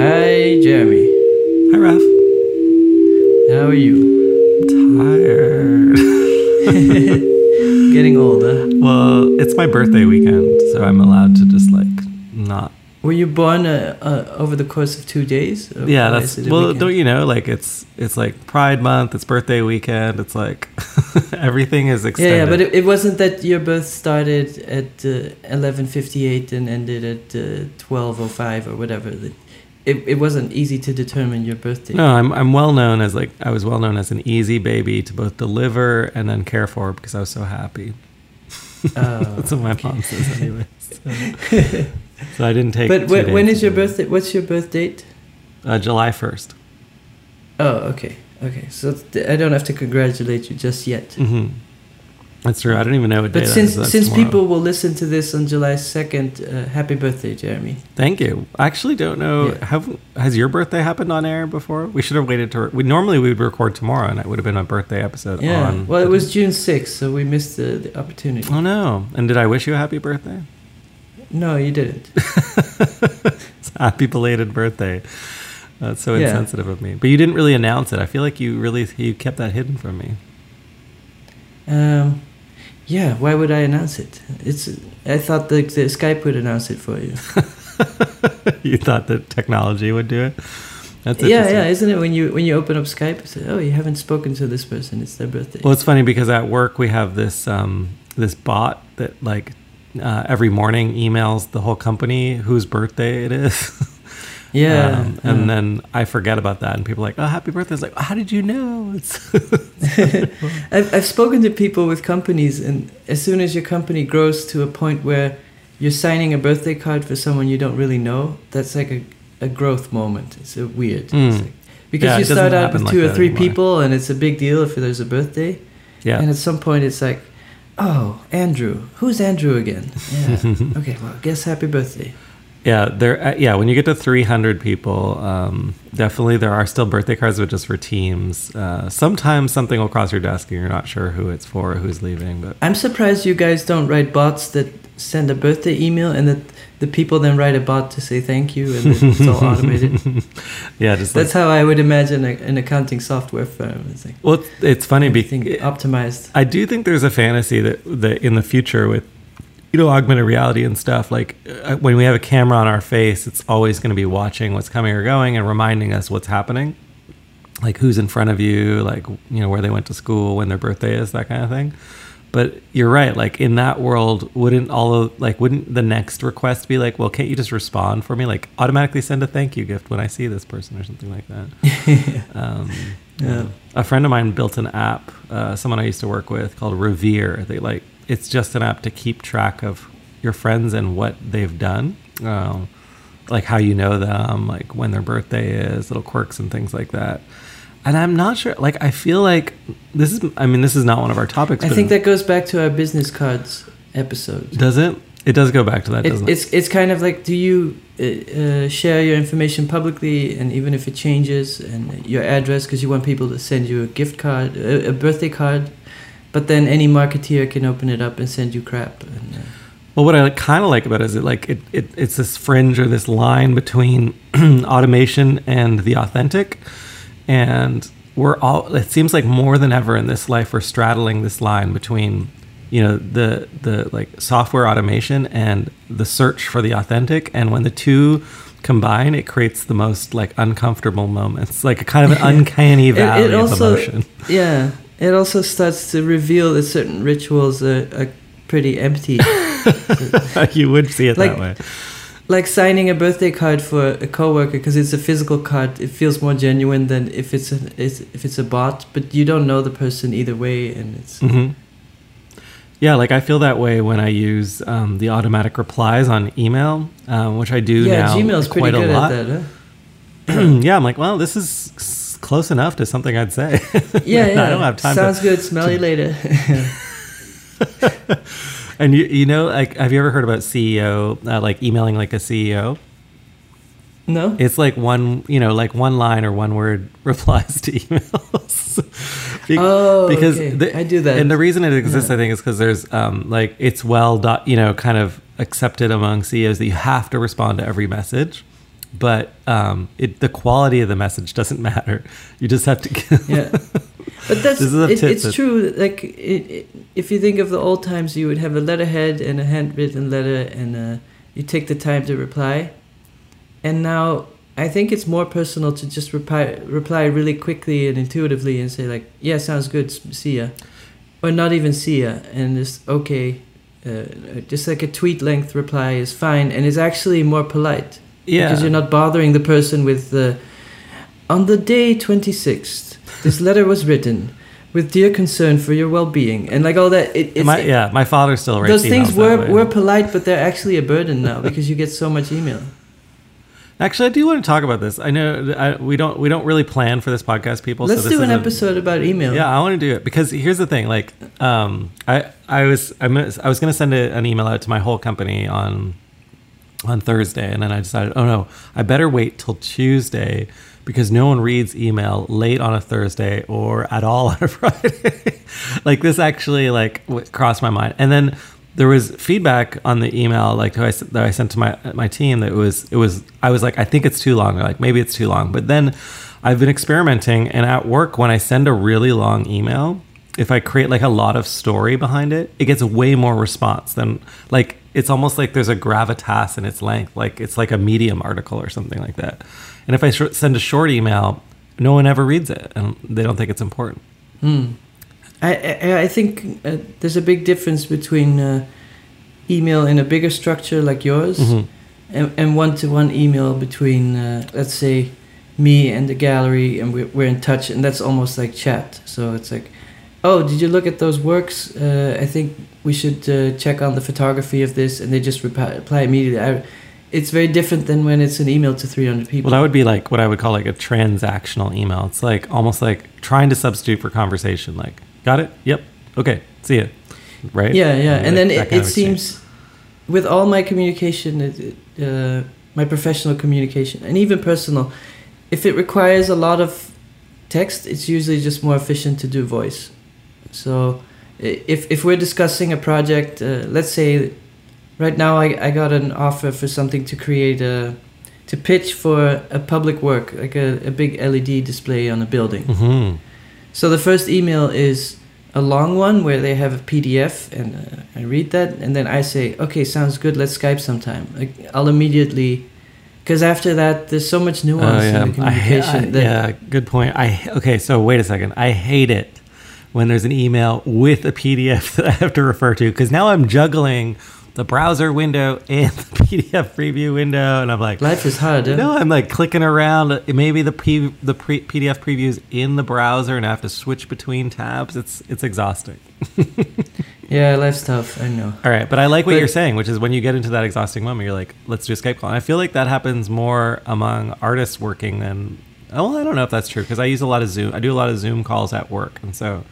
Hi, Jeremy. Hi, Raph. How are you? I'm tired. Getting older. Well, it's my birthday weekend, so I'm allowed to just like not. Were you born over the course of 2 days? Yeah, that's well. Weekend? Don't you know? Like it's like Pride Month. It's birthday weekend. It's like everything is extended. Yeah, but it wasn't that your birth started at 11:58 and ended at 12:05 or whatever. It wasn't easy to determine your birthday. No, I'm well known as like I was well known as an easy baby to both deliver and then care for because I was so happy. That's what my mom says anyway. So. So I didn't take. But when is your birthday? What's your birth date? July 1st. Oh, okay. So I don't have to congratulate you just yet. Mm-hmm. That's true. I don't even know what day. But since people will listen to this on July 2nd, happy birthday, Jeremy. Thank you. I actually don't know. Yeah. Has your birthday happened on air before? We should have waited to. Normally we would record tomorrow, and it would have been a birthday episode. Yeah. Well, it was June 6th, so we missed the opportunity. Oh no! And did I wish you a happy birthday? No, you didn't. It's a happy belated birthday. That's so insensitive of me. But you didn't really announce it. I feel like you kept that hidden from me. Yeah. Why would I announce it? I thought the Skype would announce it for you. You thought that technology would do it. That's yeah. Isn't it when you open up Skype? It's like, oh, you haven't spoken to this person. It's their birthday. Well, it's funny because at work we have this this bot that like. Every morning emails the whole company whose birthday it is. Yeah. And then I forget about that and people are like, oh, happy birthday. It's like, how did you know? I've spoken to people with companies, and as soon as your company grows to a point where you're signing a birthday card for someone you don't really know, that's like a growth moment. It's weird. It's like, because you start out with two or three people and it's a big deal if there's a birthday. Yeah. And at some point it's like, oh, Andrew. Who's Andrew again? Yeah. Okay, well, guess happy birthday. Yeah, when you get to 300 people, definitely there are still birthday cards, but just for teams. Sometimes something will cross your desk and you're not sure who it's for or who's leaving. But I'm surprised you guys don't write bots that send a birthday email and that the people then write a bot to say thank you and it's all automated. Yeah, just that's like, how I would imagine an accounting software firm. It's like, well, it's funny because optimized. I do think there's a fantasy that in the future with augmented reality and stuff, like when we have a camera on our face, it's always going to be watching what's coming or going and reminding us what's happening, like who's in front of you, like where they went to school, when their birthday is, that kind of thing. But you're right, like in that world, wouldn't the next request be like, well, can't you just respond for me? Like automatically send a thank you gift when I see this person or something like that. A friend of mine built an app, someone I used to work with, called Revere. It's just an app to keep track of your friends and what they've done. Like how you know them, like when their birthday is, little quirks and things like that. And I'm not sure, like, I feel like this is not one of our topics. I think that goes back to our business cards episode. Does it? It does go back to that, doesn't it? It's kind of like, do you share your information publicly, and even if it changes, and your address, because you want people to send you a gift card, a birthday card, but then any marketeer can open it up and send you crap. And, well, what I kind of like about it is it's this fringe or this line between automation and the authentic. And it seems like more than ever in this life, we're straddling this line between, the like software automation and the search for the authentic. And when the two combine, it creates the most like uncomfortable moments, like a kind of an uncanny valley of emotion. Yeah. It also starts to reveal that certain rituals are pretty empty. You would see it like, that way. Like signing a birthday card for a coworker because it's a physical card, it feels more genuine than if it's a bot. But you don't know the person either way, and it's yeah. Like I feel that way when I use the automatic replies on email, which I do now. Yeah, Gmail's quite pretty good at that. Huh? Yeah, I'm like, well, this is close enough to something I'd say. Yeah. I don't have time. Sounds good. Smell you later. And like, have you ever heard about CEO, like emailing like a CEO? No. It's like one line or one word replies to emails. Because I do that. And the reason it exists, I think, is because there's like it's well, kind of accepted among CEOs that you have to respond to every message. But the quality of the message doesn't matter. You just have to. Yeah, but it's true. Like if you think of the old times, you would have a letterhead and a handwritten letter, and you take the time to reply. And now I think it's more personal to just reply really quickly and intuitively, and say like, "Yeah, sounds good. See ya," or not even "see ya," and just okay. Just like a tweet length reply is fine, and is actually more polite. Yeah. Because you're not bothering the person with the, on the day 26th, this letter was written with dear concern for your well-being and like all that. My father still writes emails. Those things were polite, but they're actually a burden now because you get so much email. Actually, I do want to talk about this. I know we don't really plan for this podcast, people. Let's do an episode about email. Yeah, I want to do it because here's the thing. Like, I was going to send an email out to my whole company on Thursday, and then I decided, oh no, I better wait till Tuesday because no one reads email late on a Thursday or at all on a Friday. Like this actually crossed my mind, and then. There was feedback on the email that I sent to my team that I was like, I think it's too long. They're like, maybe it's too long. But then I've been experimenting, and at work when I send a really long email, if I create like a lot of story behind it, it gets way more response than like it's almost like there's a gravitas in its length. Like it's like a Medium article or something like that. And if I send a short email, no one ever reads it and they don't think it's important. Hmm. I think there's a big difference between email in a bigger structure like yours mm-hmm. and one-to-one email between, let's say, me and the gallery, and we're in touch, and that's almost like chat. So it's like, oh, did you look at those works? I think we should check on the photography of this, and they just reply immediately. It's very different than when it's an email to 300 people. Well, that would be like what I would call like a transactional email. It's like almost like trying to substitute for conversation, like, got it? Yep. Okay. See ya. Right? Yeah, yeah. And then it seems with all my communication, my professional communication, and even personal, if it requires a lot of text, it's usually just more efficient to do voice. So if we're discussing a project, let's say right now I got an offer for something to create to pitch for a public work, like a big LED display on a building. Mm-hmm. So the first email is a long one where they have a PDF, and I read that, and then I say, okay, sounds good, let's Skype sometime. Like, I'll immediately, because after that, there's so much nuance in the communication. Good point. Okay, so wait a second. I hate it when there's an email with a PDF that I have to refer to, because now I'm juggling the browser window and the PDF preview window, and I'm like, life is hard. No, I'm like clicking around. Maybe the PDF previews in the browser, and I have to switch between tabs. It's exhausting. Yeah, life's tough. I know. All right, but I like what you're saying, which is when you get into that exhausting moment, you're like, let's do a Skype call. And I feel like that happens more among artists working than. Oh, well, I don't know if that's true because I use a lot of Zoom. I do a lot of Zoom calls at work, and so.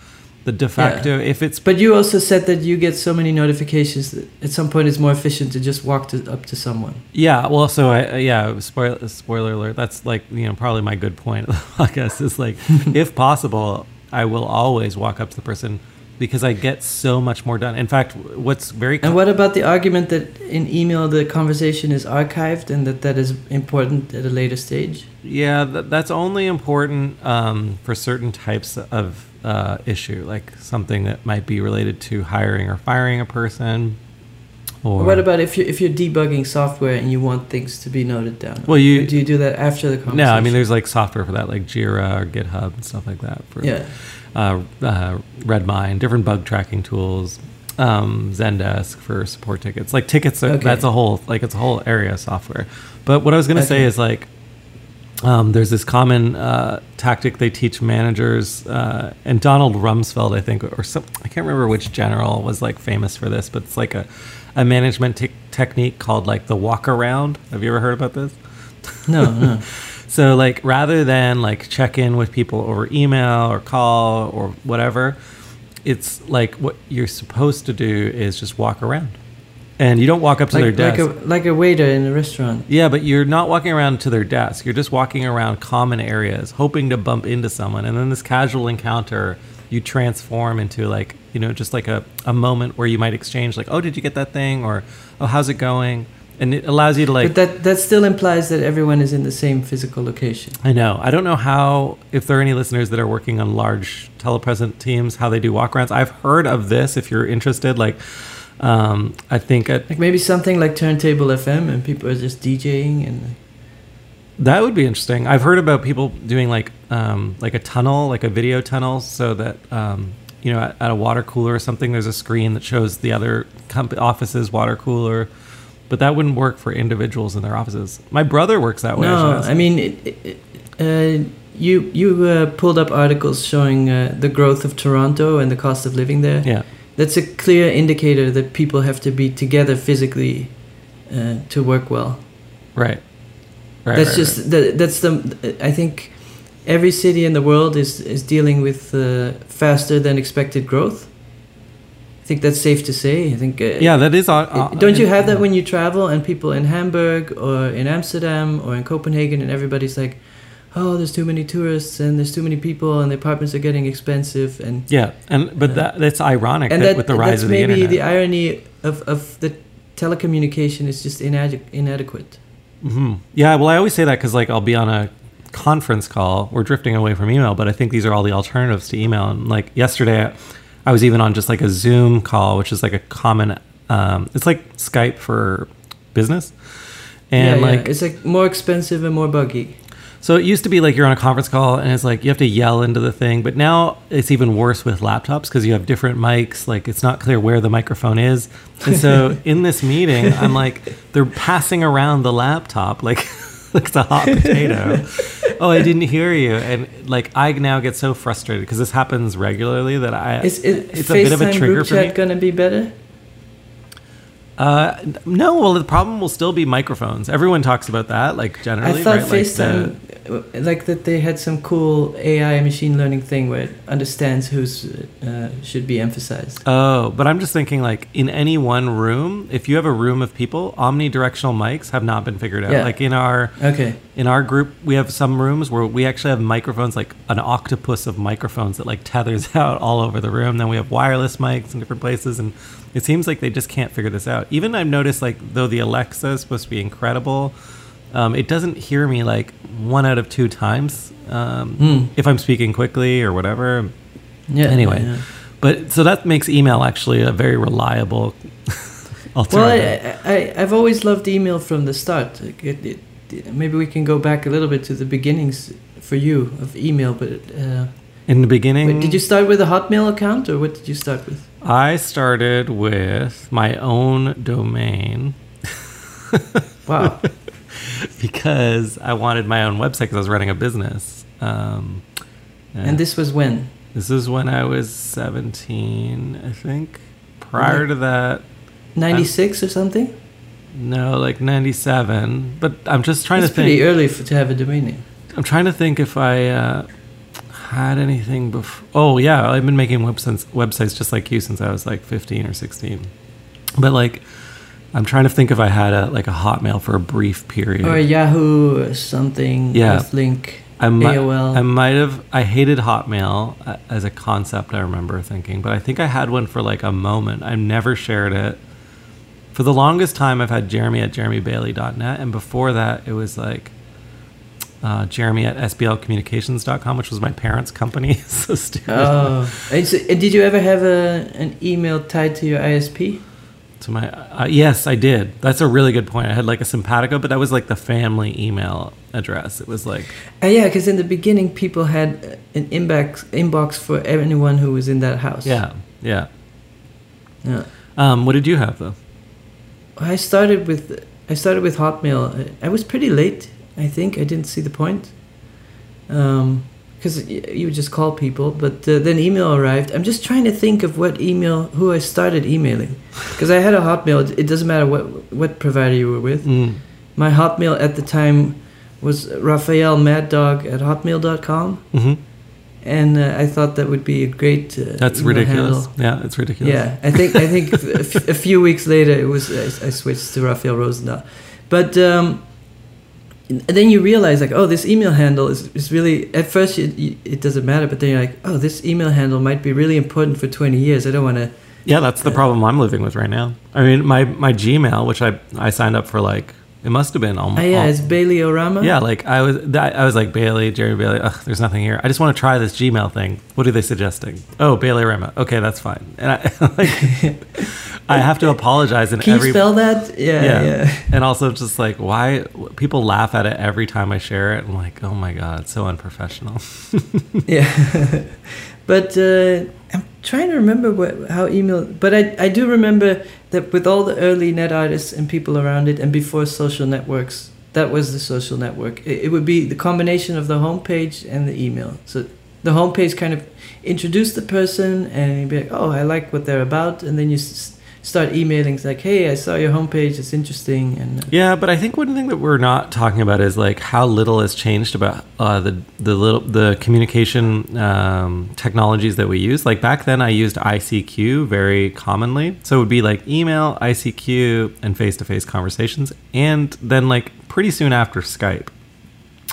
The de facto, if it's... But you also said that you get so many notifications that at some point it's more efficient to just walk up to someone. Yeah, well, so, spoiler alert, that's like, you know, probably my good point of the podcast is like, if possible, I will always walk up to the person because I get so much more done. In fact, what's very... And what about the argument that in email the conversation is archived and that is important at a later stage? Yeah, that's only important for certain types of... issue, like something that might be related to hiring or firing a person. Or what about if you're debugging software and you want things to be noted down? Well, do you do that after the conversation? No, I mean there's like software for that, like Jira or GitHub and stuff like that. For, Redmine, different bug tracking tools, Zendesk for support tickets. Like tickets, that's a whole area of software. But what I was going to say is like. There's this common tactic they teach managers, and Donald Rumsfeld, I think, I can't remember which general was like famous for this, but it's like a management technique called like the walk around. Have you ever heard about this? No. So like rather than like check in with people over email or call or whatever, it's like what you're supposed to do is just walk around. And you don't walk up to their desk. Like a waiter in a restaurant. Yeah, but you're not walking around to their desk. You're just walking around common areas, hoping to bump into someone. And then this casual encounter, you transform into like, you know, just like a moment where you might exchange like, oh, did you get that thing? Or, oh, how's it going? And it allows you to like... But that still implies that everyone is in the same physical location. I know. I don't know how, if there are any listeners that are working on large telepresence teams, how they do walkarounds. I've heard of this, if you're interested. Like, I think... Like maybe something like Turntable FM and people are just DJing and... That would be interesting. I've heard about people doing like a tunnel, like a video tunnel, so that... you know, at a water cooler or something, there's a screen that shows the other office's water cooler, but that wouldn't work for individuals in their offices. My brother works that way. No, I mean, you pulled up articles showing the growth of Toronto and the cost of living there. Yeah, that's a clear indicator that people have to be together physically to work well. Right. Right. That's right, just right. I think. Every city in the world is dealing with faster than expected growth. I think that's safe to say. I think yeah, that is. Don't you have that when you travel and people in Hamburg or in Amsterdam or in Copenhagen and everybody's like, oh, there's too many tourists and there's too many people and the apartments are getting expensive and yeah, and but that's ironic and that with the rise of the internet. Maybe the irony of the telecommunication is just inadequate. Mm-hmm. Yeah, well, I always say that because like I'll be on a conference call. We're drifting away from email, but I think these are all the alternatives to email. And like yesterday, I was even on just like a Zoom call, which is like a common it's like Skype for business, and yeah, like it's like more expensive and more buggy. So it used to be like you're on a conference call and it's like you have to yell into the thing, but now it's even worse with laptops because you have different mics. Like it's not clear where the microphone is, and so in this meeting I'm like, they're passing around the laptop like it's a hot potato. Oh, I didn't hear you. And like I now get so frustrated because this happens regularly that it's a bit of a trigger for me. Is FaceTime group chat going to be better? No, well, the problem will still be microphones. Everyone talks about that, like generally. I thought right? FaceTime, like that they had some cool AI machine learning thing where it understands who's should be emphasized. Oh, but I'm just thinking like in any one room, if you have a room of people, omnidirectional mics have not been figured out. Yeah. Like in our group, we have some rooms where we actually have microphones, like an octopus of microphones that like tethers out all over the room. Then we have wireless mics in different places, and it seems like they just can't figure this out. Even I've noticed, like, though the Alexa is supposed to be incredible, it doesn't hear me like 1 out of 2 times if I'm speaking quickly or whatever. Yeah. Anyway, yeah. But so that makes email actually a very reliable alternative. Well, I've always loved email from the start. Maybe we can go back a little bit to the beginnings for you of email. But in the beginning, did you start with a Hotmail account, or what did you start with? I started with my own domain. Wow. Because I wanted my own website because I was running a business. And this was when? This is when I was 17, I think. Prior to that... 96 or something? No, like 97. But I'm just trying to think... It's pretty early to have a domain name. I'm trying to think if I... had anything before? Oh yeah, I've been making websites just like you since I was like 15 or 16. But like, I'm trying to think if I had a Hotmail for a brief period or a Yahoo or something. Yeah, Earthlink, AOL. I might have. I hated Hotmail as a concept. I remember thinking, but I think I had one for like a moment. I never shared it. For the longest time, I've had Jeremy@JeremyBailey.net, and before that, it was like. Jeremy@sblcommunications.com, which was my parents' company. So stupid. Oh, did you ever have an email tied to your ISP? To my yes, I did. That's a really good point. I had like a simpatico, but that was like the family email address. It was like yeah, because in the beginning, people had an inbox for anyone who was in that house. Yeah. What did you have though? I started with Hotmail. I was pretty late. I think I didn't see the point, because you would just call people. But then email arrived. I'm just trying to think of who I started emailing, because I had a Hotmail. It doesn't matter what provider you were with. Mm. My Hotmail at the time was RaphaelMadDog@hotmail.com, mm-hmm. And I thought that would be a great. That's ridiculous. Handle. Yeah, it's ridiculous. Yeah, I think a few weeks later it was I switched to Raphael Rosendahl, but. And then you realize, like, oh, this email handle is really... At first, it doesn't matter, but then you're like, oh, this email handle might be really important for 20 years. I don't want to Yeah, that's the problem I'm living with right now. I mean, my Gmail, which I signed up for, like, it must have been almost. Oh, yeah, it's Bailey Orama. Yeah, like I was like, Bailey, Jeremy Bailey. Ugh, there's nothing here. I just want to try this Gmail thing. What are they suggesting? Oh, Bailey Orama. Okay, that's fine. And I have to apologize. And can you spell that? Yeah. And also just like, why people laugh at it every time I share it. I'm like, oh my God, it's so unprofessional. Yeah. But I'm trying to remember how email... But I do remember that with all the early net artists and people around it, and before social networks, that was the social network. It would be the combination of the homepage and the email. So the homepage kind of introduced the person, and you'd be like, oh, I like what they're about. And then you start emailing. It's like, hey, I saw your homepage. It's interesting. And yeah, but I think one thing that we're not talking about is like how little has changed about the communication technologies that we use. Like back then, I used ICQ very commonly. So it would be like email, ICQ, and face-to-face conversations. And then like pretty soon after, Skype.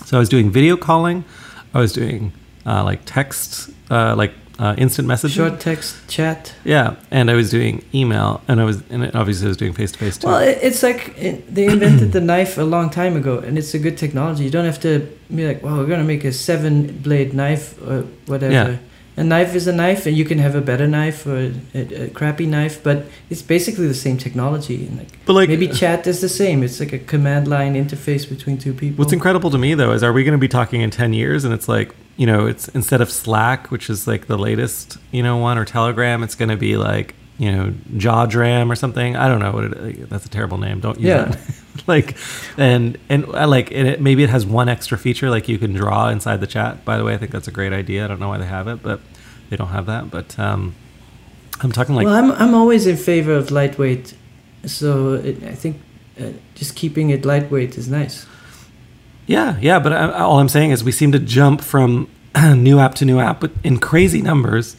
So I was doing video calling. I was doing like text, instant messaging, short text chat. Yeah, and I was doing email, and obviously I was doing face to face too. Well, it's like they invented the knife a long time ago, and it's a good technology. You don't have to be like, "Well, we're gonna make a 7-blade knife or whatever." Yeah. A knife is a knife, and you can have a better knife or a crappy knife, but it's basically the same technology. And like maybe chat is the same. It's like a command line interface between two people. What's incredible to me though is, are we going to be talking in 10 years, and it's like, you know, it's instead of Slack, which is like the latest, you know, one, or Telegram, it's going to be like, you know, Jawdram or something. I don't know what it. That's a terrible name. Don't use that. Like, and maybe it has one extra feature, like you can draw inside the chat. By the way, I think that's a great idea. I don't know why they have it, but they don't have that. But I'm talking like. Well, I'm always in favor of lightweight, so I think just keeping it lightweight is nice. Yeah, but all I'm saying is we seem to jump from new app to new app, but in crazy numbers.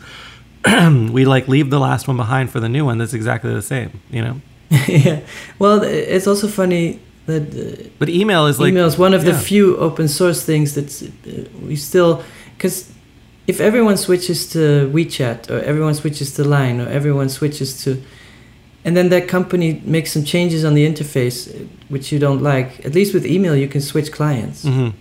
We like leave the last one behind for the new one that's exactly the same, you know? Yeah. Well, it's also funny that... but email is like... Email is one of the few open source things that we still... Because if everyone switches to WeChat, or everyone switches to Line, or everyone switches to... And then that company makes some changes on the interface, which you don't like. At least with email, you can switch clients. Mm-hmm.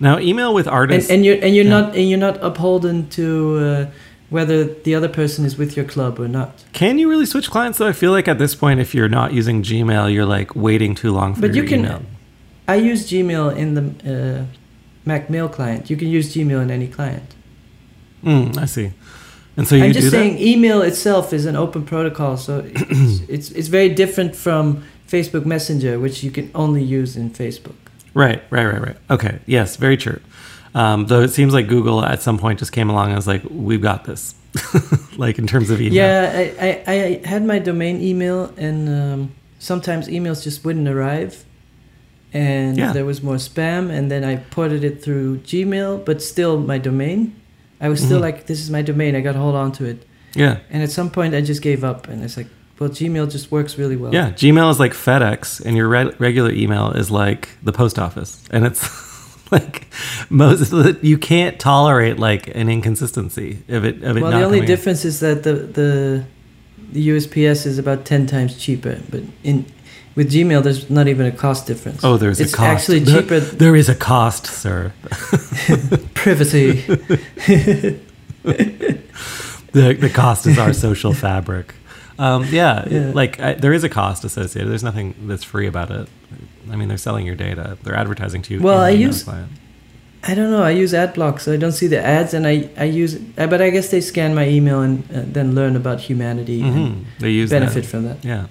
Now, email with artists... And you're not upholden to... whether the other person is with your club or not. Can you really switch clients though? I feel like at this point, if you're not using Gmail, you're like waiting too long for your email. I use Gmail in the Mac Mail client. You can use Gmail in any client. I see. And so I'm just saying email itself is an open protocol, so it's very different from Facebook Messenger, which you can only use in Facebook. Right. Okay, yes, very true. Though it seems like Google at some point just came along and was like, we've got this, like in terms of email. Yeah, I had my domain email, and sometimes emails just wouldn't arrive. And there was more spam, and then I ported it through Gmail, but still my domain. I was still like, this is my domain, I got to hold on to it. Yeah. And at some point I just gave up, and it's like, well, Gmail just works really well. Yeah, Gmail is like FedEx, and your regular email is like the post office. And it's... like most of you can't tolerate like an inconsistency of it. Well, the only difference is that the USPS is about 10 times cheaper, but with Gmail there's not even a cost difference. Oh, it's a cost. It's actually cheaper. There is a cost, sir. Privacy. the cost is our social fabric. There is a cost associated. There's nothing that's free about it. I mean, they're selling your data. They're advertising to you. Well, I don't know. I use AdBlock, so I don't see the ads, and but I guess they scan my email and then learn about humanity and benefit from that. Yeah,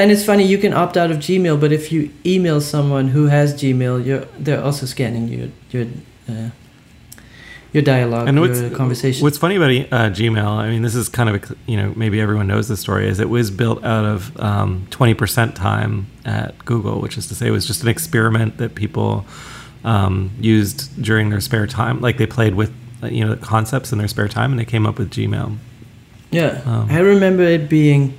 and it's funny. You can opt out of Gmail, but if you email someone who has Gmail, they're also scanning your dialogue, and your conversation. What's funny about Gmail, I mean, this is kind of, you know, maybe everyone knows this story, is it was built out of 20% time at Google, which is to say it was just an experiment that people used during their spare time. Like they played with, you know, concepts in their spare time, and they came up with Gmail. Yeah. I remember it being,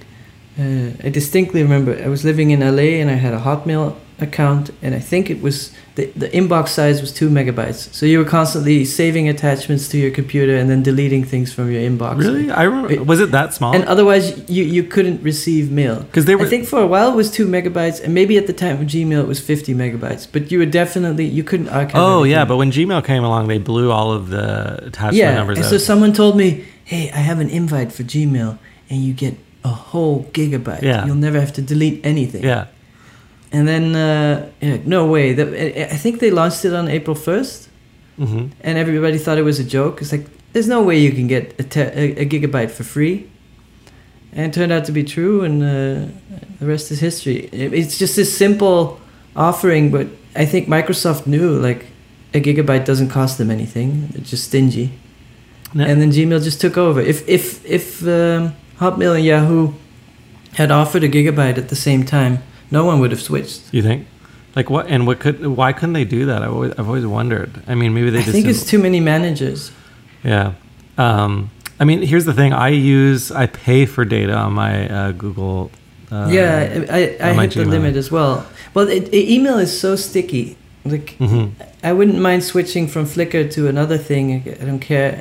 I distinctly remember, I was living in LA and I had a Hotmail account, and I think it was the inbox size was 2 megabytes. So you were constantly saving attachments to your computer and then deleting things from your inbox. Really? I remember, was it that small? And otherwise, you couldn't receive mail. Because I think for a while it was 2 megabytes, and maybe at the time of Gmail it was 50 megabytes. But you were definitely, you couldn't archive. Oh everything. Yeah, but when Gmail came along, they blew all of the attachment numbers. Yeah, and so someone told me, "Hey, I have an invite for Gmail, and you get a whole gigabyte. Yeah. You'll never have to delete anything." Yeah. And then, no way. I think they launched it on April 1st, mm-hmm. and everybody thought it was a joke. It's like, there's no way you can get a gigabyte for free. And it turned out to be true, and the rest is history. It's just this simple offering, but I think Microsoft knew, like, a gigabyte doesn't cost them anything. It's just stingy. No. And then Gmail just took over. If Hotmail and Yahoo had offered a gigabyte at the same time, no one would have switched. You think? Like what? And what could? Why couldn't they do that? I've always wondered. I mean, maybe I think it's too many managers. Yeah. I mean, here's the thing. I pay for data on my Google. I hit the limit as well. Well, email is so sticky. Like, mm-hmm. I wouldn't mind switching from Flickr to another thing. I don't care.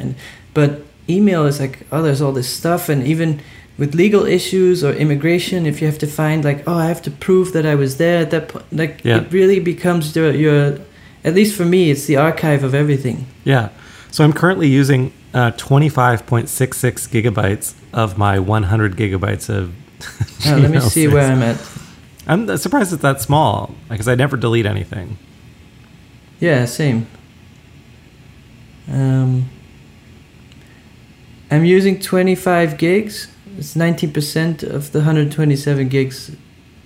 But email is like, there's all this stuff, and even with legal issues or immigration, if you have to find, like, I have to prove that I was there at that point, it really becomes your, at least for me, it's the archive of everything. Yeah. So I'm currently using 25.66 gigabytes of my 100 gigabytes of Gmail. Let me see where I'm at. I'm surprised it's that small, because I never delete anything. Yeah, same. I'm using 25 gigs. It's 19% of the 127 gigs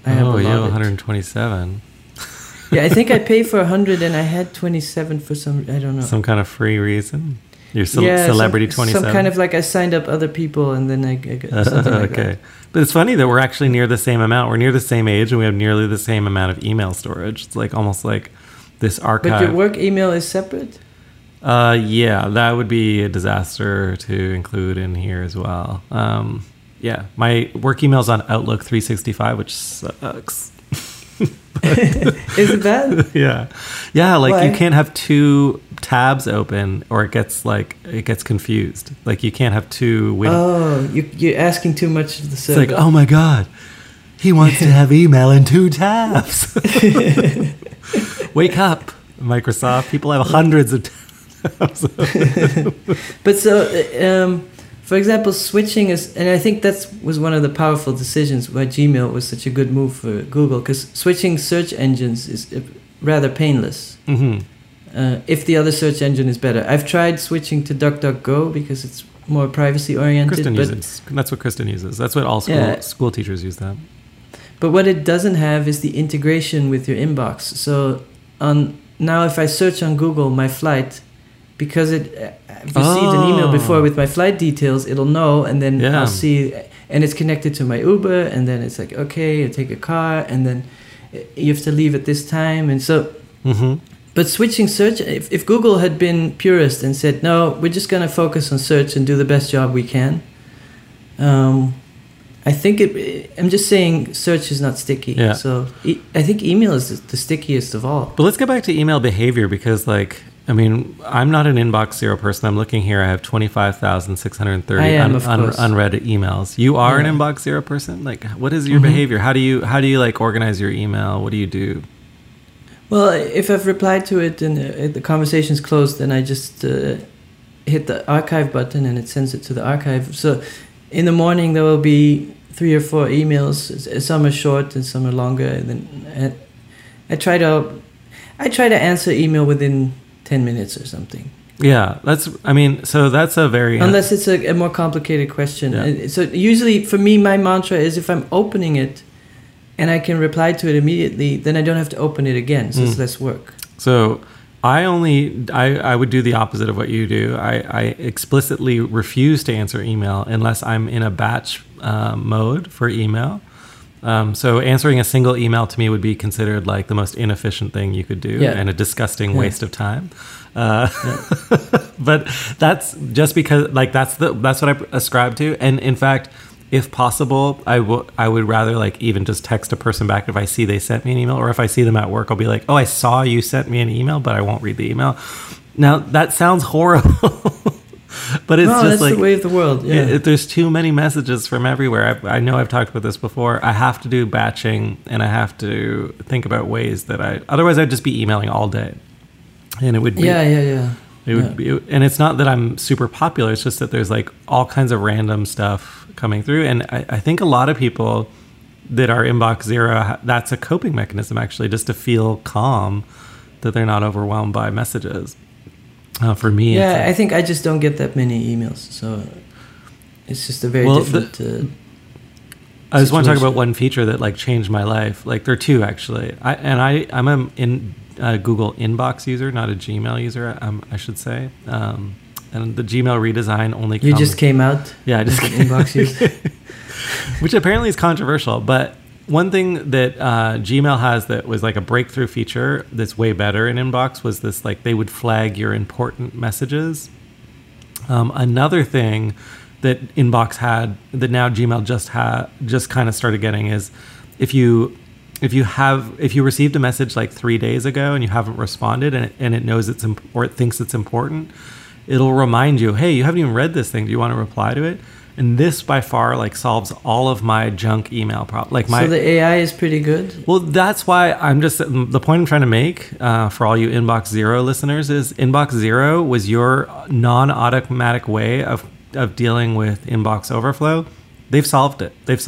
I have allotted. 127. Yeah, I think I pay for 100 and I had 27 for I don't know. Some kind of free reason? You're celebrity 27? Some kind of, like, I signed up other people and then I got something like that. But it's funny that we're actually near the same amount. We're near the same age and we have nearly the same amount of email storage. It's like almost like this archive. But your work email is separate? Yeah, that would be a disaster to include in here as well. Yeah, my work email's on Outlook 365, which sucks. Is it bad? Yeah. Yeah, like, why? You can't have two tabs open, or it gets confused. Like, you can't have two windows. Oh, you're asking too much of the server. It's like, oh my God, he wants to have email in two tabs. Wake up, Microsoft. People have hundreds of tabs open. But so... for example, switching is, and I think that was one of the powerful decisions why Gmail was such a good move for Google, because switching search engines is rather painless, mm-hmm. If the other search engine is better. I've tried switching to DuckDuckGo because it's more privacy-oriented. Kristen uses. That's what Kristen uses. That's what all school teachers use that. But what it doesn't have is the integration with your inbox. So now if I search on Google my flight, because I've received an email before with my flight details, it'll know, and then I'll see, and it's connected to my Uber, and then it's like, okay, I take a car, and then you have to leave at this time, and so, mm-hmm. But switching search, if Google had been purist and said, no, we're just going to focus on search and do the best job we can, I think I'm just saying search is not sticky. Yeah. So I think email is the stickiest of all. But let's go back to email behavior, because, like, I mean, I'm not an inbox zero person. I'm looking here. I have 25,630 unread emails. You are an inbox zero person? Like, what is your mm-hmm. behavior? How do you like organize your email? What do you do? Well, if I've replied to it and the conversation's closed, then I just hit the archive button and it sends it to the archive. So in the morning there will be 3 or 4 emails. Some are short and some are longer. And then I try to answer email within 10 minutes or something. Yeah, that's a very... Unless it's a more complicated question. Yeah. So usually for me, my mantra is if I'm opening it and I can reply to it immediately, then I don't have to open it again, so it's less work. So I would do the opposite of what you do. I explicitly refuse to answer email unless I'm in a batch mode for email. So answering a single email to me would be considered like the most inefficient thing you could do and a disgusting waste of time. But that's just because that's what I ascribe to. And in fact, if possible, I would rather like even just text a person back if I see they sent me an email, or if I see them at work, I'll be like, oh, I saw you sent me an email, but I won't read the email. Now, that sounds horrible. But it's just like the way of the world. Yeah. There's too many messages from everywhere. I know I've talked about this before. I have to do batching, and I have to think about ways that otherwise I'd just be emailing all day, and it would be It would be, and it's not that I'm super popular. It's just that there's like all kinds of random stuff coming through, and I think a lot of people that are inbox zero, that's a coping mechanism actually, just to feel calm that they're not overwhelmed by messages. For me, I think I just don't get that many emails, so it's just a very different. I just want to talk about one feature that like changed my life. Like there are two actually. I'm a Google Inbox user, not a Gmail user. I should say. And the Gmail redesign only. You just came out. Yeah, I just Inbox user, which apparently is controversial, but. One thing that Gmail has that was like a breakthrough feature that's way better in Inbox was this, like they would flag your important messages. Another thing that Inbox had that now Gmail just kind of started getting is if you received a message like 3 days ago and you haven't responded and it knows it thinks it's important, it'll remind you, hey, you haven't even read this thing. Do you want to reply to it? And this by far like solves all of my junk email problem. So the AI is pretty good. Well, that's why the point I'm trying to make for all you Inbox Zero listeners is Inbox Zero was your non-automatic way of dealing with inbox overflow. They've solved it. It's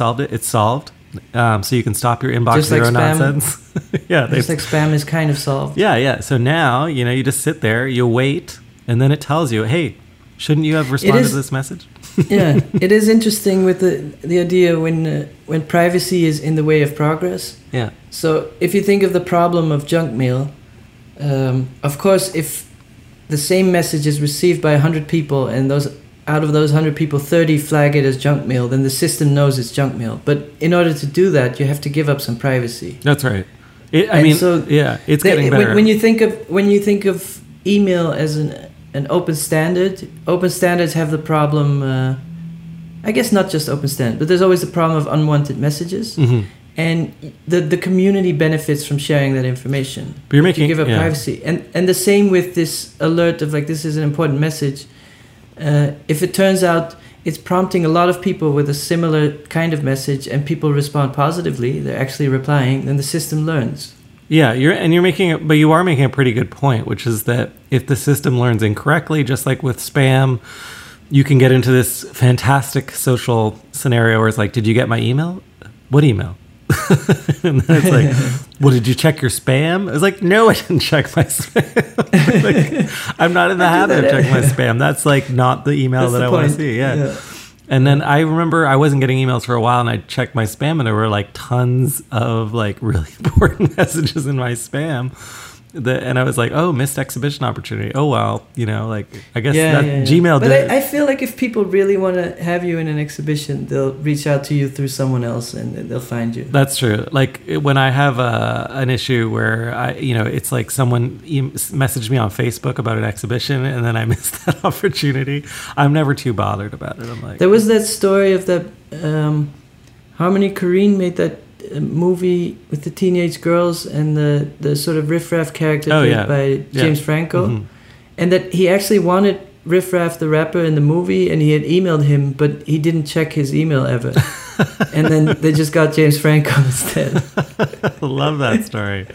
solved. So you can stop your inbox just zero like nonsense. Yeah, just like spam is kind of solved. Yeah. So now, you just sit there, you wait, and then it tells you, hey, shouldn't you have responded to this message? Yeah, it is interesting with the idea when privacy is in the way of progress. Yeah. So if you think of the problem of junk mail, of course, if the same message is received by 100 people and out of those 100 people, 30 flag it as junk mail, then the system knows it's junk mail. But in order to do that, you have to give up some privacy. That's right. It's getting better. When you think of email as an open standard. Open standards have the problem, I guess not just open standard, but there's always the problem of unwanted messages. Mm-hmm. And the community benefits from sharing that information. But you give up privacy. And the same with this alert of like, this is an important message. If it turns out it's prompting a lot of people with a similar kind of message and people respond positively, they're actually replying, then the system learns. Yeah, you are making a pretty good point, which is that if the system learns incorrectly, just like with spam, you can get into this fantastic social scenario where it's like, did you get my email? What email? And then it's like, well, did you check your spam? I was like, no, I didn't check my spam. Like, I'm not in the habit of checking my spam. That's like not the email that I want to see. Yeah. And then I remember I wasn't getting emails for a while, and I checked my spam, and there were like tons of like really important messages in my spam. And I was like, oh, missed exhibition opportunity. Oh, well, like I guess Gmail did. But I feel like if people really want to have you in an exhibition, they'll reach out to you through someone else and they'll find you. That's true. Like when I have an issue where it's like someone messaged me on Facebook about an exhibition and then I missed that opportunity. I'm never too bothered about it. I'm like, there was that story of that Harmony Korine made that movie with the teenage girls and the sort of riffraff character by James Franco, mm-hmm. and that he actually wanted riffraff the rapper in the movie, and he had emailed him, but he didn't check his email ever, and then they just got James Franco instead. Love that story.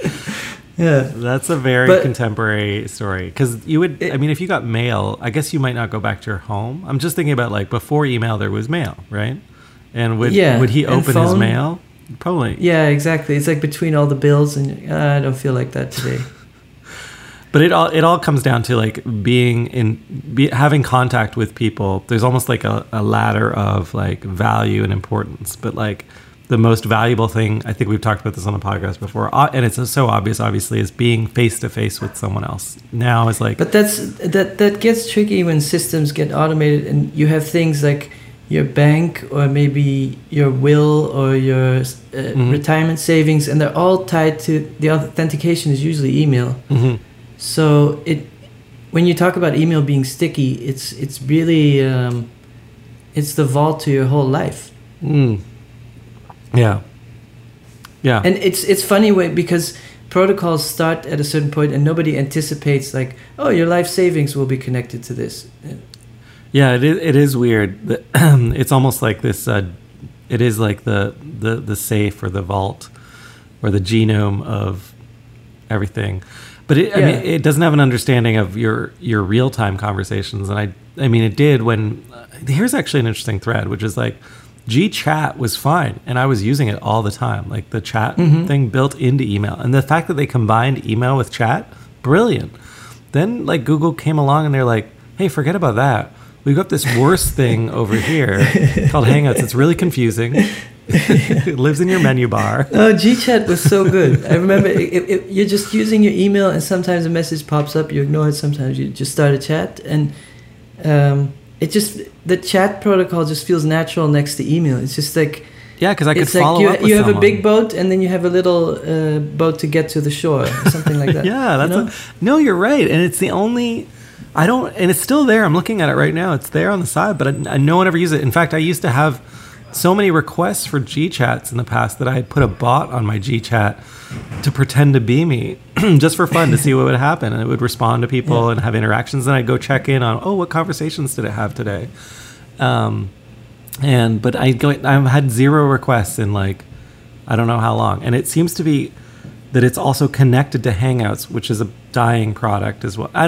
Yeah, that's a very contemporary story, because if you got mail, I guess you might not go back to your home. I'm just thinking about like before email, there was mail, right? And would he open his mail? Probably. Yeah, exactly. It's like between all the bills, and I don't feel like that today. But it all comes down to like having contact with people. There's almost like a ladder of like value and importance. But like the most valuable thing, I think we've talked about this on the podcast before, and it's so obvious, obviously, is being face to face with someone else. Now is like, but that gets tricky when systems get automated, and you have things like your bank or maybe your will or your retirement savings, and they're all tied to the authentication is usually email. Mm-hmm. So when you talk about email being sticky, it's really it's the vault to your whole life. Mm. Yeah. Yeah. And it's funny because protocols start at a certain point and nobody anticipates like, oh, your life savings will be connected to this. Yeah, it is weird. It's almost like this, it is like the safe or the vault or the genome of everything. But I mean, it doesn't have an understanding of your real-time conversations. And I mean, it did when, here's actually an interesting thread, which is like, GChat was fine, and I was using it all the time. Like the chat thing built into email, and the fact that they combined email with chat, brilliant. Then like Google came along and they're like, "Hey, forget about that. We've got this worse thing over here called Hangouts. It's really confusing. It lives in your menu bar." Oh, GChat was so good. I remember it, you're just using your email, and sometimes a message pops up. You ignore it. Sometimes you just start a chat, and it just. The chat protocol just feels natural next to email. It's just like... Yeah, because I could follow up with someone. You have a big boat, and then you have a little boat to get to the shore, or something like that. Yeah, that's... No, you're right. And it's the only... I don't... And it's still there. I'm looking at it right now. It's there on the side, but no one ever used it. In fact, I used to have so many requests for GChats in the past that I had put a bot on my GChat to pretend to be me, just for fun, to see what would happen. And it would respond to people and have interactions. And I'd go check in on, what conversations did it have today? But I've had zero requests in like, I don't know how long. And it seems to be that it's also connected to Hangouts, which is a dying product as well. I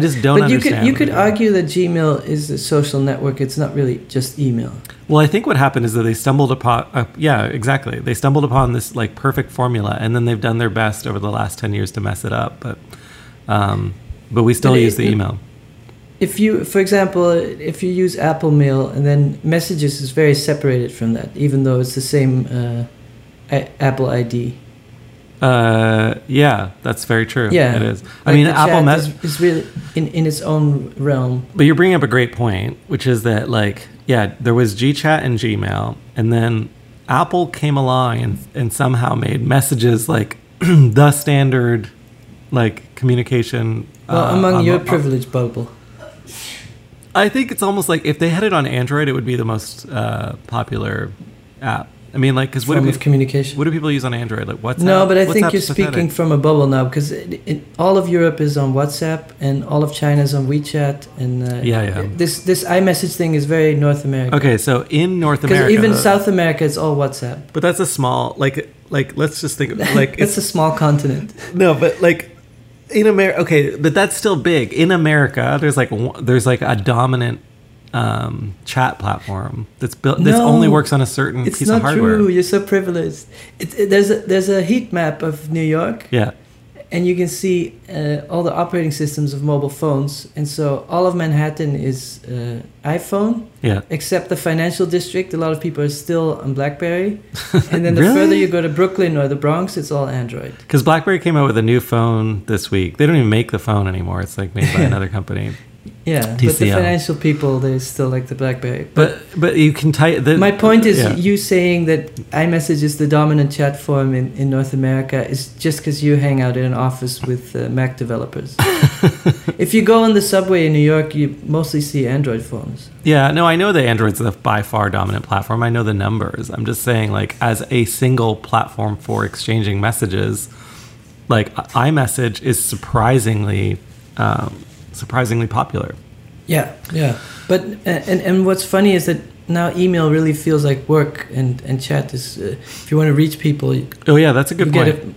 just don't understand. But you could argue that Gmail is a social network. It's not really just email. Well, I think what happened is that they stumbled upon, exactly. They stumbled upon this like perfect formula, and then they've done their best over the last 10 years to mess it up. But we still use the email. If you, for example, if you use Apple Mail, and then Messages is very separated from that, even though it's the same Apple ID. Yeah, that's very true. Yeah, it is. I mean, Apple Messages is really in its own realm. But you're bringing up a great point, which is that like, yeah, there was GChat and Gmail, and then Apple came along and somehow made Messages like the standard like communication. Well, among your privileged bubble. I think it's almost like if they had it on Android, it would be the most popular app. I mean, like, because what do people use on Android? Like WhatsApp? No, but I think you're speaking from a bubble now, because all of Europe is on WhatsApp, and all of China is on WeChat, and this iMessage thing is very North America. Okay, so in North America, because even South America, it's all WhatsApp. But that's a small like let's just think like it's a small continent. No, but like. In America, okay, but that's still big. In America, there's like a dominant chat platform that's built. No, this only works on a certain piece of hardware. It's not true. You're so privileged. There's a heat map of New York. Yeah, and you can see all the operating systems of mobile phones. And so all of Manhattan is iPhone. Yeah, except the financial district. A lot of people are still on BlackBerry. And then the further you go to Brooklyn or the Bronx, it's all Android. Because BlackBerry came out with a new phone this week. They don't even make the phone anymore. It's like made by another company. Yeah, TCL. But the financial people, they still like the BlackBerry. But you can type... My point is you saying that iMessage is the dominant chat form in North America is just because you hang out in an office with Mac developers. If you go on the subway in New York, you mostly see Android phones. Yeah, no, I know that Android's the by far dominant platform. I know the numbers. I'm just saying, like, as a single platform for exchanging messages, like, iMessage is surprisingly popular. Yeah. But and what's funny is that now email really feels like work, and chat is if you want to reach people. Oh yeah, that's a good point.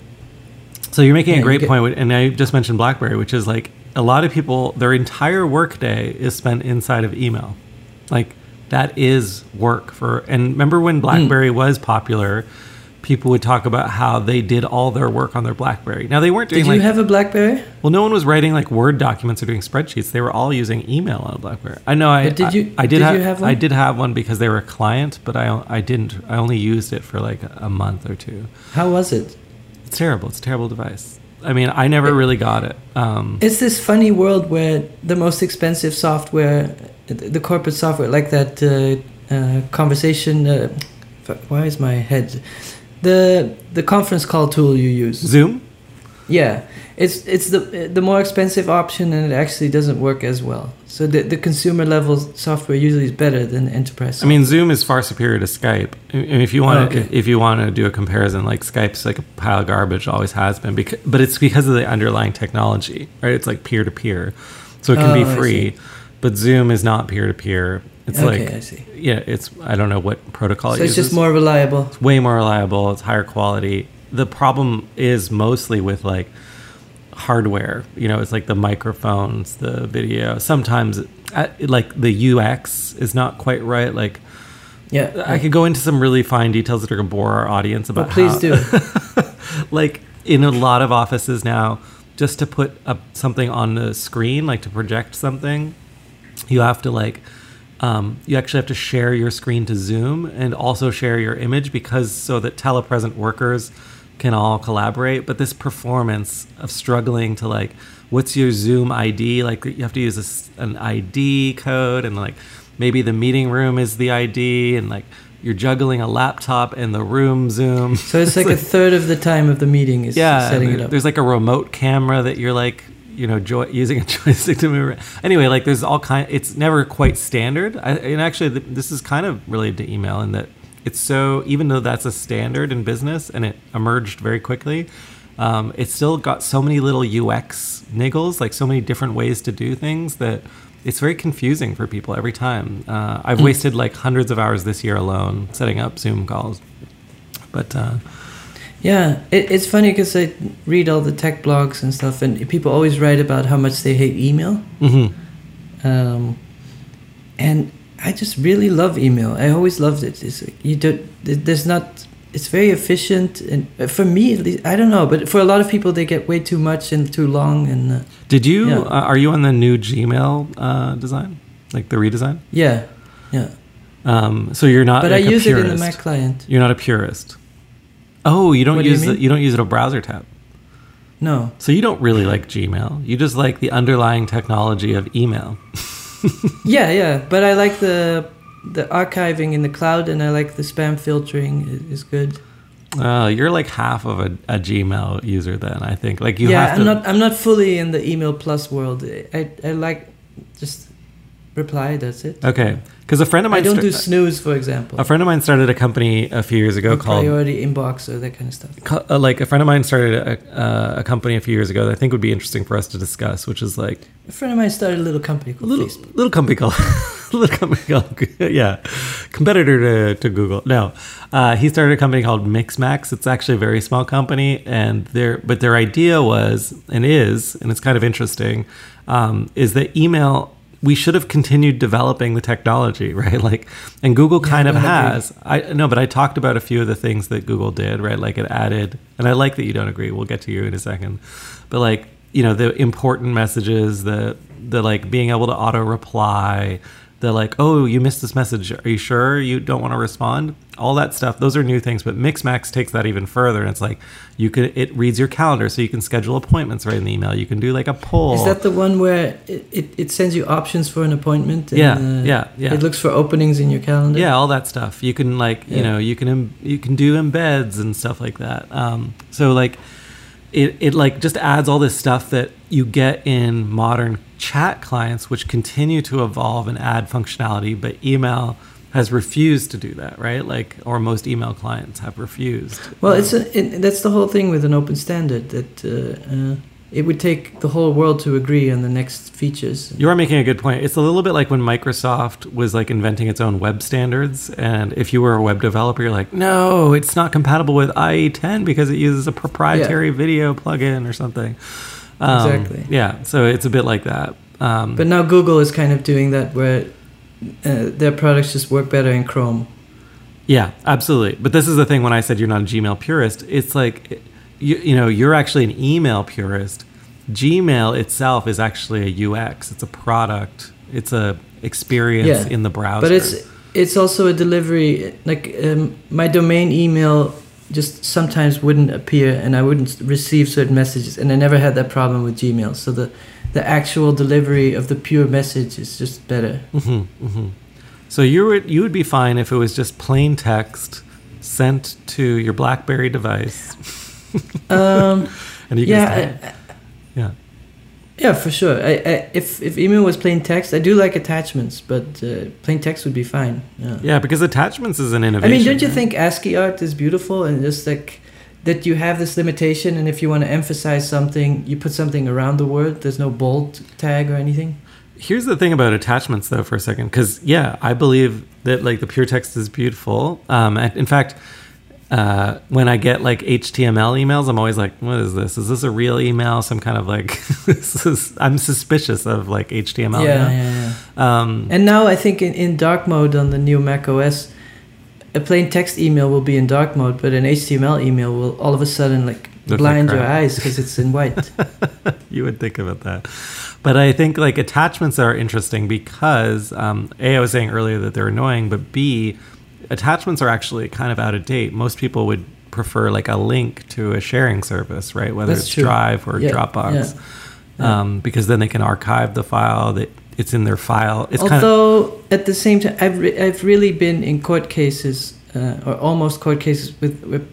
So you're making a great point, and I just mentioned BlackBerry, which is like a lot of people, their entire workday is spent inside of email. Like that is work for. And remember when BlackBerry was popular, people would talk about how they did all their work on their BlackBerry. Now, they weren't doing... Did you have a BlackBerry? Well, no one was writing like Word documents or doing spreadsheets. They were all using email on a BlackBerry. I know did you have one? I did have one because they were a client, but I didn't. I only used it for like a month or two. How was it? It's terrible. It's a terrible device. I mean, I never really got it. It's this funny world where the most expensive software, the corporate software, like that conversation... why is my head... The conference call tool you use. Zoom? Yeah, it's the more expensive option, and it actually doesn't work as well. So the consumer level software usually is better than enterprise software. I mean, Zoom is far superior to Skype. And if you want to, if you want to do a comparison, like Skype's like a pile of garbage, always has been, because, but it's because of the underlying technology, right? It's like peer to peer, so it can be free. But Zoom is not peer to peer. It's I see. Yeah, it's I don't know what protocol. So it uses. It's just more reliable. It's way more reliable. It's higher quality. The problem is mostly with like hardware, you know, it's like the microphones, the video. Sometimes like the UX is not quite right. Like, yeah, I could go into some really fine details that are going to bore our audience about do. Like in a lot of offices now, just to put up something on the screen, like to project something, you have to like, you actually have to share your screen to Zoom and also share your image because so that telepresent workers can all collaborate. But this performance of struggling to like, what's your Zoom ID? Like you have to use an ID code and like maybe the meeting room is the ID and like you're juggling a laptop and the room Zoom. So it's like a third of the time of the meeting is setting it up. There's like a remote camera that you're like, you know, using a joystick to move around. Anyway, like there's all kind. It's never quite standard. And actually, this is kind of related to email in that it's so, even though that's a standard in business and it emerged very quickly, it's still got so many little UX niggles, like so many different ways to do things that it's very confusing for people every time. I've wasted like hundreds of hours this year alone setting up Zoom calls. But yeah, it's funny because I read all the tech blogs and stuff, and people always write about how much they hate email. Mm-hmm. And I just really love email. I always loved it. It's like you don't. There's not. It's very efficient, and for me, at least, I don't know. But for a lot of people, they get way too much and too long. And did you? Yeah. Are you on the new Gmail design, like the redesign? Yeah, yeah. So you're not. But like I use it in the Mac client. You're not a purist. Oh, you don't use you don't use it a browser tab. No. So you don't really like Gmail. You just like the underlying technology of email. yeah, but I like the archiving in the cloud, and I like the spam filtering is good. You're like half of a Gmail user then, I think. Like you have to. I'm not fully in the email plus world. I like just reply, that's it. Okay. Because a friend of mine... I don't do snooze, for example. A friend of mine started a company a few years ago called... Priority Inbox or that kind of stuff. Like, a friend of mine started a company a few years ago that I think would be interesting for us to discuss, which is like... A friend of mine started a little company called Facebook. Yeah. Competitor to Google. No. He started a company called MixMax. It's actually a very small company, and but their idea was, and is, and it's kind of interesting, is that email... We should have continued developing the technology, right? Like, and Google kind of has. I know, but I talked about a few of the things that Google did, right? Like it added, and I like that you don't agree. We'll get to you in a second. But like, you know, the important messages, the like being able to auto reply, the like, oh, you missed this message. Are you sure you don't want to respond? All that stuff. Those are new things. But MixMax takes that even further. And it's like it reads your calendar, so you can schedule appointments right in the email. You can do like a poll. Is that the one where it sends you options for an appointment? And, yeah. It looks for openings in your calendar. Yeah, all that stuff. You can you can do embeds and stuff like that. So like. It like just adds all this stuff that you get in modern chat clients, which continue to evolve and add functionality, but email has refused to do that, right? Like, or most email clients have refused. Well, that's the whole thing with an open standard that it would take the whole world to agree on the next features. You are making a good point. It's a little bit like when Microsoft was like inventing its own web standards. And if you were a web developer, you're like, no, it's not compatible with IE10 because it uses a proprietary video plugin or something. Exactly. Yeah. So it's a bit like that. But now Google is kind of doing that where their products just work better in Chrome. Yeah, absolutely. But this is the thing when I said you're not a Gmail purist. It's like... You're actually an email purist. Gmail itself is actually a UX. It's a product. It's a experience in the browser. But it's also a delivery. Like my domain email just sometimes wouldn't appear, and I wouldn't receive certain messages. And I never had that problem with Gmail. So the actual delivery of the pure message is just better. Mm-hmm, mm-hmm. So you would be fine if it was just plain text sent to your BlackBerry device. And you can yeah, for sure. If email was plain text, I do like attachments, but plain text would be fine. Yeah, yeah, because attachments is an innovation. I mean, don't you think ASCII art is beautiful, and just like that you have this limitation, and if you want to emphasize something, you put something around the word. There's no bold tag or anything. Here's the thing about attachments, though, for a second, because yeah, I believe that like the pure text is beautiful. In fact, when I get like HTML emails, I'm always like, what is this? Is this a real email? Some kind of like, I'm suspicious of like HTML. Yeah, yeah, yeah. And now I think in dark mode on the new Mac OS, a plain text email will be in dark mode, but an HTML email will all of a sudden like blind your eyes because it's in white. You would think about that. But I think like attachments are interesting because A, I was saying earlier that they're annoying, but B, attachments are actually kind of out of date. Most people would prefer like a link to a sharing service, right? Whether it's Drive or Dropbox, because then they can archive the file that it's in their file. It's at the same time, I've really been in court cases or almost court cases with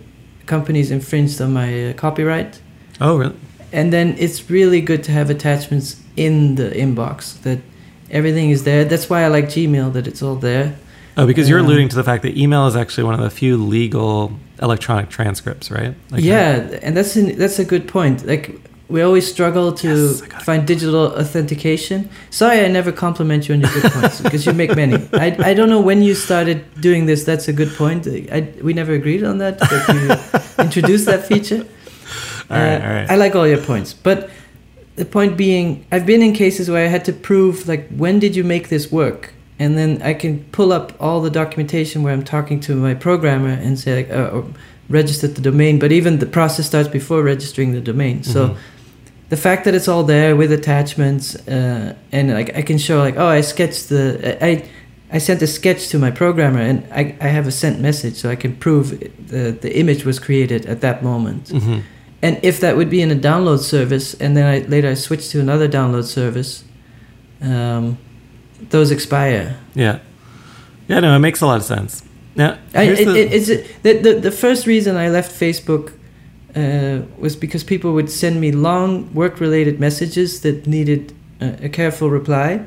companies infringed on my copyright. Oh, really? And then it's really good to have attachments in the inbox, that everything is there. That's why I like Gmail, that it's all there. Oh, because you're alluding to the fact that email is actually one of the few legal electronic transcripts, right? Like and that's a good point. Like, we always struggle to find digital authentication. Sorry, I never compliment you on your good points, because you make many. I don't know when you started doing this. That's a good point. We never agreed on that, but you introduced that feature. All right. I like all your points. But the point being, I've been in cases where I had to prove, like, when did you make this work? And then I can pull up all the documentation where I'm talking to my programmer and say, like, or registered the domain. But even the process starts before registering the domain. So the fact that it's all there with attachments, and like I can show, like, oh, I sketched I sent a sketch to my programmer, and I have a sent message, so I can prove the image was created at that moment. And if that would be in a download service, and then later I switch to another download service, those expire. Yeah, no, it makes a lot of sense. Now, the first reason I left Facebook was because people would send me long work-related messages that needed a careful reply,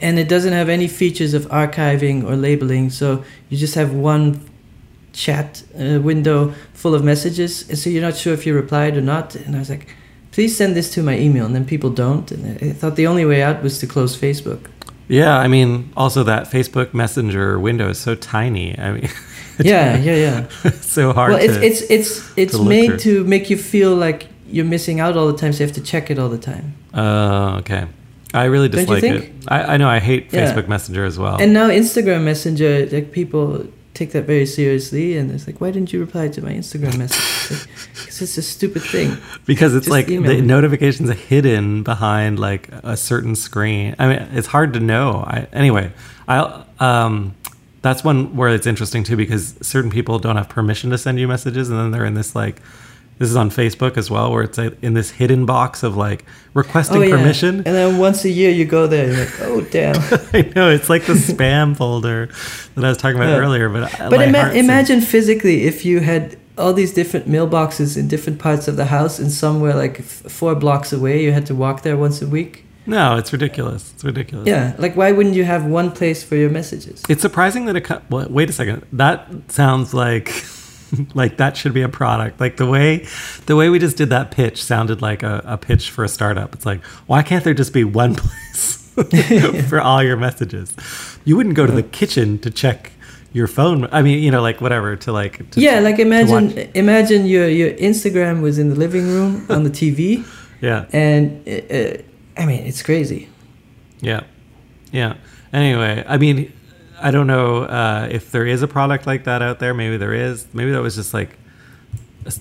and it doesn't have any features of archiving or labeling, so you just have one chat window full of messages, and so you're not sure if you replied or not, and I was like, please send this to my email, and then people don't. And I thought the only way out was to close Facebook. Yeah, I mean, also that Facebook Messenger window is so tiny. I mean, yeah. It's so hard. Well, it's made to make you feel like you're missing out all the time, so you have to check it all the time. Okay. I really dislike it. I know, I hate Facebook Messenger as well. And now Instagram Messenger, like, people take that very seriously, and it's like, why didn't you reply to my Instagram message? Because it's a stupid thing. Because it's just like the notifications are hidden behind like a certain screen. I mean, it's hard to know. That's one where it's interesting too, because certain people don't have permission to send you messages, and then they're in this like, this is on Facebook as well, where it's in this hidden box of like requesting permission. And then once a year you go there and you're like, oh, damn. I know. It's like the spam folder that I was talking about earlier. But imagine physically if you had all these different mailboxes in different parts of the house, and somewhere like 4 blocks away, you had to walk there once a week. No, it's ridiculous. Yeah, like, why wouldn't you have one place for your messages? It's surprising that wait a second. That sounds like... like that should be a product. Like the way we just did that pitch sounded like a pitch for a startup. It's like, why can't there just be one place for all your messages? You wouldn't go to the kitchen to check your phone. I mean, you know, like whatever to like. Imagine your Instagram was in the living room on the TV. Yeah. And I mean, it's crazy. Yeah. Yeah. Anyway, I mean, I don't know if there is a product like that out there. Maybe there is. Maybe that was just like,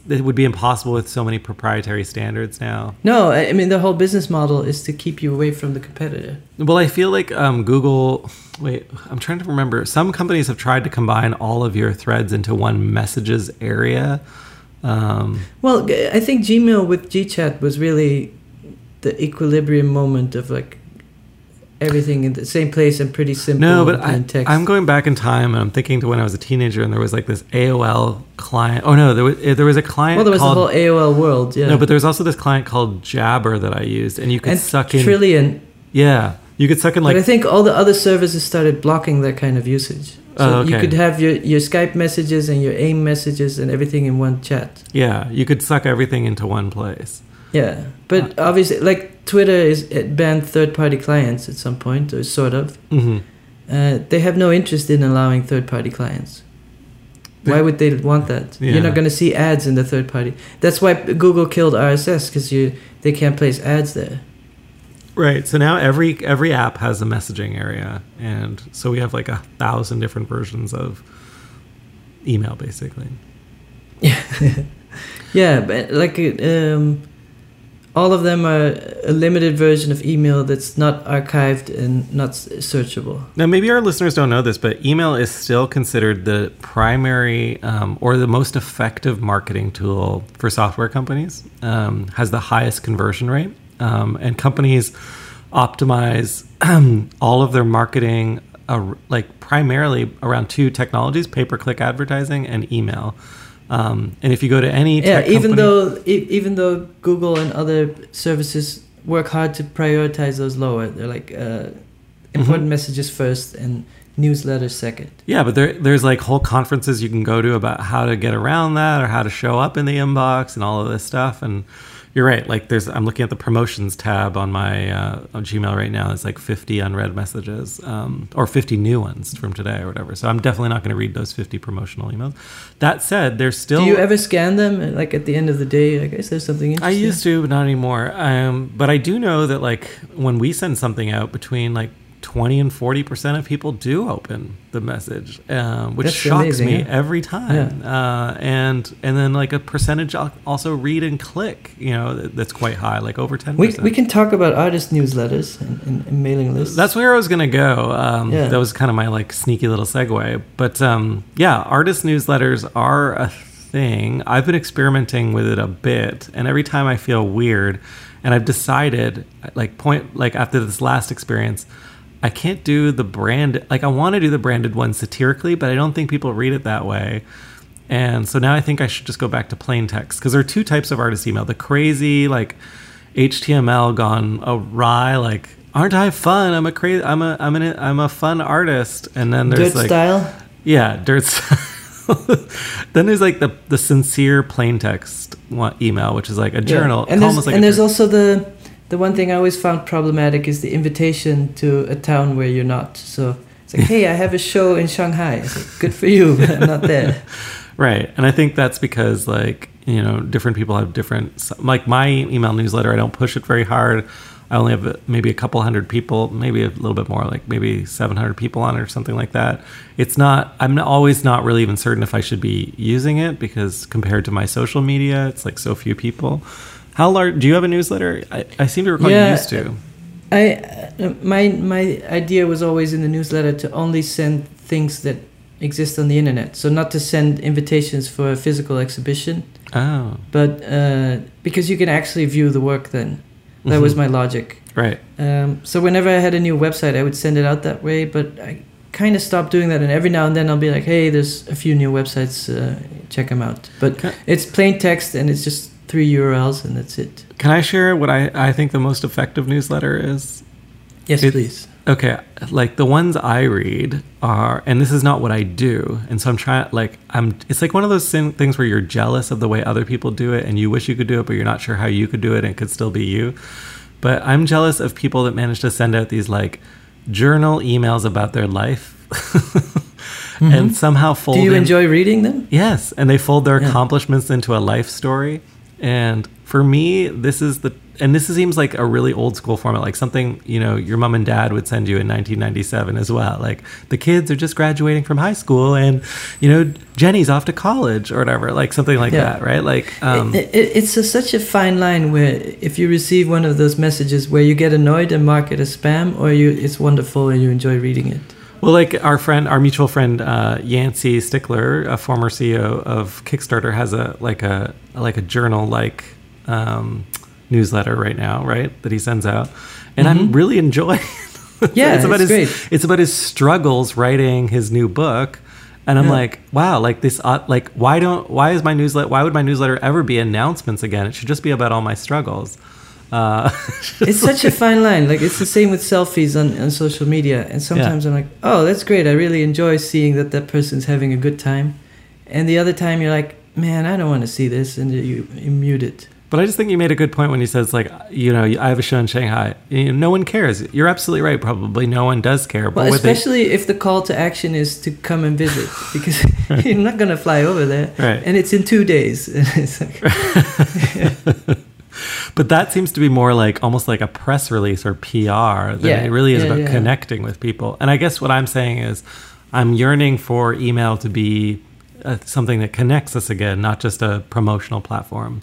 it would be impossible with so many proprietary standards now. No, I mean, the whole business model is to keep you away from the competitor. Well, I feel like Google, wait, I'm trying to remember. Some companies have tried to combine all of your threads into one messages area. Well, I think Gmail with GChat was really the equilibrium moment of like, everything in the same place and pretty simple. No, but I'm going back in time, and I'm thinking to when I was a teenager, and there was like this AOL client. Oh no, there was a client. Well, there was called, the whole AOL world. Yeah. No, but there was also this client called Jabber that I used, and you could suck in Trillion. Yeah, you could suck in like. But I think all the other services started blocking that kind of usage. So you could have your Skype messages and your AIM messages and everything in one chat. Yeah, you could suck everything into one place. Yeah, but obviously, like Twitter banned third-party clients at some point, or sort of. Mm-hmm. They have no interest in allowing third-party clients. Why would they want that? Yeah. You're not going to see ads in the third-party. That's why Google killed RSS, because they can't place ads there. Right. So now every app has a messaging area, and so we have like 1,000 different versions of email, basically. Yeah. Yeah, but like all of them are a limited version of email that's not archived and not searchable. Now, maybe our listeners don't know this, but email is still considered the primary or the most effective marketing tool for software companies. Has the highest conversion rate. And companies optimize all of their marketing like primarily around two technologies, pay-per-click advertising and email. And if you go to any tech company, even though Google and other services work hard to prioritize those lower, they're like important messages first and newsletters second. Yeah, but there's like whole conferences you can go to about how to get around that or how to show up in the inbox and all of this stuff. And you're right. Like I'm looking at the promotions tab on my on Gmail right now. It's like 50 unread messages or 50 new ones from today or whatever. So I'm definitely not going to read those 50 promotional emails. That said, there's still... Do you ever scan them? Like at the end of the day, I guess there's something interesting. I used to, but not anymore. But I do know that like when we send something out, between like 20 and 40% of people do open the message, which shocks me every time. Yeah. And then like a percentage also read and click, you know, that's quite high, like over 10%. We can talk about artist newsletters and mailing lists. That's where I was going to go. That was kind of my like sneaky little segue. But artist newsletters are a thing. I've been experimenting with it a bit, and every time I feel weird, and I've decided like after this last experience, I can't do the brand. Like I want to do the branded one satirically, but I don't think people read it that way. And so now I think I should just go back to plain text, because there are two types of artist email: the crazy, like HTML gone awry, like "Aren't I fun? I'm a fun artist." And then there's dirt like style. Yeah, dirt style. Then there's like the sincere plain text email, which is like a journal. Yeah. The one thing I always found problematic is the invitation to a town where you're not. So it's like, hey, I have a show in Shanghai. It's like, good for you, but I'm not there. Right. And I think that's because, like, you know, different people have different... Like, my email newsletter, I don't push it very hard. I only have maybe a couple hundred people, maybe a little bit more, like maybe 700 people on it or something like that. It's not... I'm always not really even certain if I should be using it, because compared to my social media, it's like so few people. How large? Do you have a newsletter? I seem to recall you used to. My idea was always in the newsletter to only send things that exist on the internet, so not to send invitations for a physical exhibition. Oh. But because you can actually view the work then. That was my logic. Right. So whenever I had a new website, I would send it out that way, but I kind of stopped doing that, and every now and then I'll be like, hey, there's a few new websites, check them out. But it's plain text, and it's just 3 URLs, and that's it. Can I share what I think the most effective newsletter is? Yes, please. Okay, like the ones I read are, and this is not what I do, and so I'm trying, like, it's like one of those things where you're jealous of the way other people do it, and you wish you could do it, but you're not sure how you could do it, and it could still be you. But I'm jealous of people that manage to send out these, like, journal emails about their life. Mm-hmm. And somehow fold... Do you enjoy reading them? Yes, and they fold their accomplishments into a life story. And for me, this seems like a really old school format, like something, you know, your mom and dad would send you in 1997 as well. Like, the kids are just graduating from high school, and, you know, Jenny's off to college or whatever, like something like that, right? Like, it's such a fine line where if you receive one of those messages where you get annoyed and mark it as spam, or it's wonderful and you enjoy reading it. Well, like our mutual friend Yancey Stickler, a former CEO of Kickstarter, has a journal newsletter right now, right, that he sends out, and I'm really enjoying Yeah, it's about his struggles writing his new book. And I'm like, wow, like this, like why would my newsletter ever be announcements again? It should just be about all my struggles. It's such a fine line. Like, it's the same with selfies on social media. And sometimes I'm like, oh, that's great. I really enjoy seeing that person's having a good time. And the other time you're like, man, I don't want to see this. And you mute it. But I just think you made a good point when you said, it's like, you know, I have a show in Shanghai. You know, no one cares. You're absolutely right. Probably no one does care. But well, especially if the call to action is to come and visit, because right. You're not going to fly over there. Right. And it's in 2 days. And it's like, yeah. But that seems to be more like almost like a press release or PR than it really is about connecting with people. And I guess what I'm saying is I'm yearning for email to be something that connects us again, not just a promotional platform.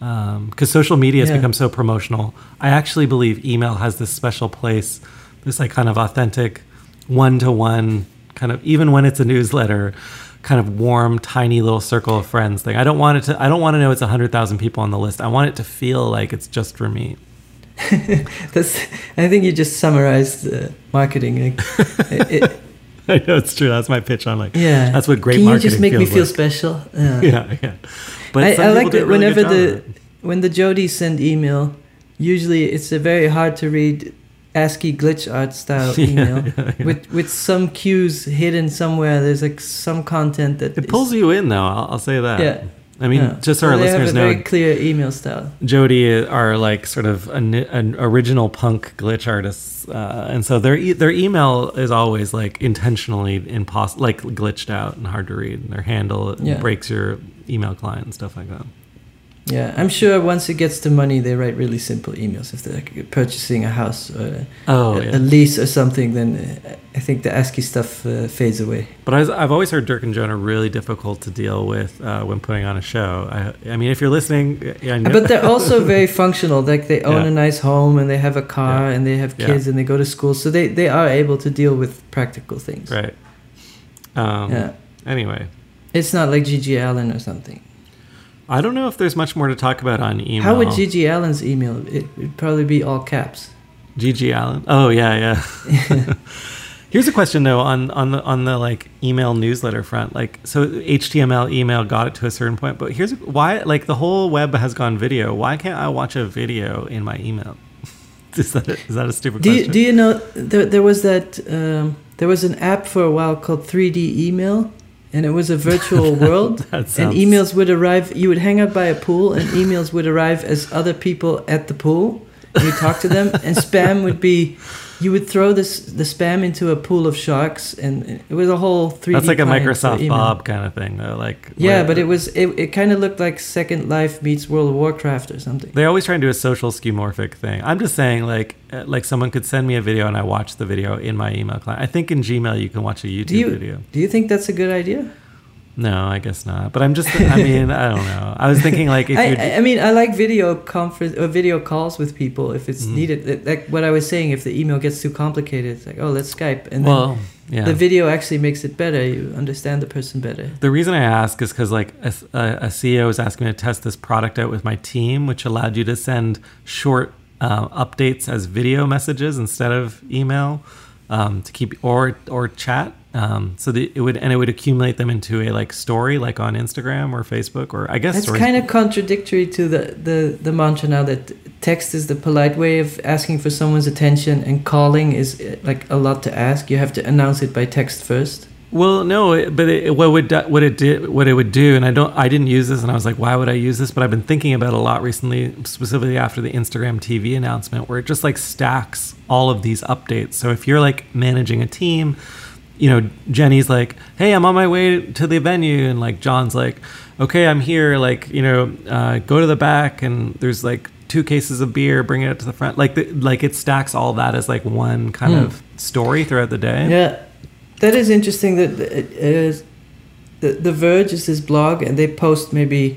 Because social media has become so promotional. I actually believe email has this special place, this like kind of authentic one-to-one kind of, even when it's a newsletter, kind of warm, tiny little circle of friends thing. I don't want to know it's 100,000 people on the list. I want it to feel like it's just for me. I think you just summarized marketing. I know, it's true. That's my pitch on that's what great marketing feels like. Can you just make me feel special? Yeah. But I like that really when the Jody send email, usually it's a very hard to read ASCII glitch art style email with some cues hidden somewhere. There's like some content that it pulls you in though. I'll say that. Yeah. I mean, just so our listeners know, they have a very clear email style. Jody are like sort of an original punk glitch artists, and so their email is always like intentionally like glitched out and hard to read. And their handle breaks your email client and stuff like that. Yeah, I'm sure once it gets to money, they write really simple emails. If they're like purchasing a house or a lease or something, then I think the ASCII stuff fades away. But I've always heard Dirk and Joan are really difficult to deal with when putting on a show. I mean, if you're listening, I know. But they're also very functional. Like they own a nice home and they have a car and they have kids and they go to school, so they are able to deal with practical things. Right. Anyway, it's not like G.G. Allen or something. I don't know if there's much more to talk about on email. How would G.G. Allen's email? It would probably be all caps. G.G. Allen? Oh, yeah. Here's a question though on the like email newsletter front. Like, so HTML email got it to a certain point, but here's why, like, the whole web has gone video. Why can't I watch a video in my email? Is that a stupid question? Do you know there was that there was an app for a while called 3D Email? And it was a virtual world, and emails would arrive. You would hang out by a pool, and emails would arrive as other people at the pool. You talk to them, and spam would be. You would throw the spam into a pool of sharks, and it was a whole 3D. That's like a Microsoft Bob kind of thing, though. Like but it kind of looked like Second Life meets World of Warcraft or something. They always try and do a social skeuomorphic thing. I'm just saying, like someone could send me a video, and I watch the video in my email client. I think in Gmail you can watch a YouTube video. Do you think that's a good idea? No, I guess not. But I'm just, I mean, I don't know. I was thinking like if I mean, I like video conference or video calls with people if it's needed. Like what I was saying, if the email gets too complicated, it's like, oh, let's Skype. And the video actually makes it better. You understand the person better. The reason I ask is because like a CEO was asking me to test this product out with my team, which allowed you to send short updates as video messages instead of email to keep or chat. So it would accumulate them into a like story, like on Instagram or Facebook, or I guess that's kind of contradictory to the mantra now that text is the polite way of asking for someone's attention, and calling is like a lot to ask. You have to announce it by text first. Well, no, but what it would do, and I didn't use this, and I was like, why would I use this? But I've been thinking about it a lot recently, specifically after the Instagram TV announcement, where it just like stacks all of these updates. So if you're like managing a team. You know, Jenny's like, hey, I'm on my way to the venue. And like, John's like, okay, I'm here. Like, you know, go to the back and there's like 2 cases of beer, bring it up to the front. Like, it stacks all that as like one kind of story throughout the day. Yeah. That is interesting that it is, the Verge is this blog and they post maybe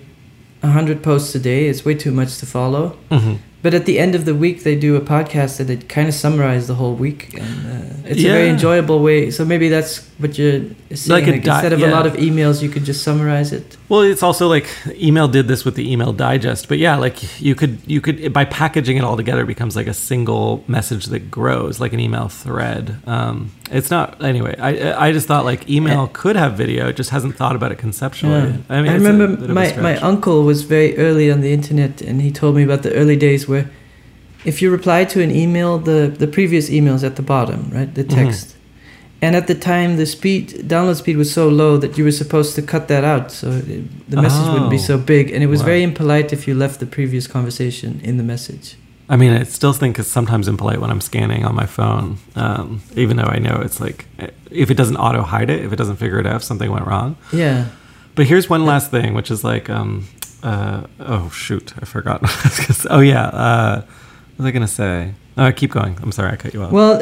100 posts a day. It's way too much to follow. Mm-hmm. But at the end of the week, they do a podcast and they kind of summarize the whole week. And it's a very enjoyable way. So maybe that's what you're saying. Like instead of a lot of emails, you could just summarize it. Well, it's also like email did this with the email digest. But yeah, like you could by packaging it all together, it becomes like a single message that grows like an email thread. It's not anyway. I just thought like email could have video. It just hasn't thought about it conceptually. Yeah. I mean, I remember my uncle was very early on the internet, and he told me about the early days where if you reply to an email, the previous email is at the bottom, right? The text. Mm-hmm. And at the time, the download speed was so low that you were supposed to cut that out, so the message wouldn't be so big. And it was very impolite if you left the previous conversation in the message. I mean, I still think it's sometimes impolite when I'm scanning on my phone, even though I know it's like, if it doesn't auto-hide it, if it doesn't figure it out, something went wrong. Yeah. But here's one last thing, which is like, oh, shoot, I forgot. Oh, yeah. What was I going to say? Keep going. I'm sorry, I cut you off. Well,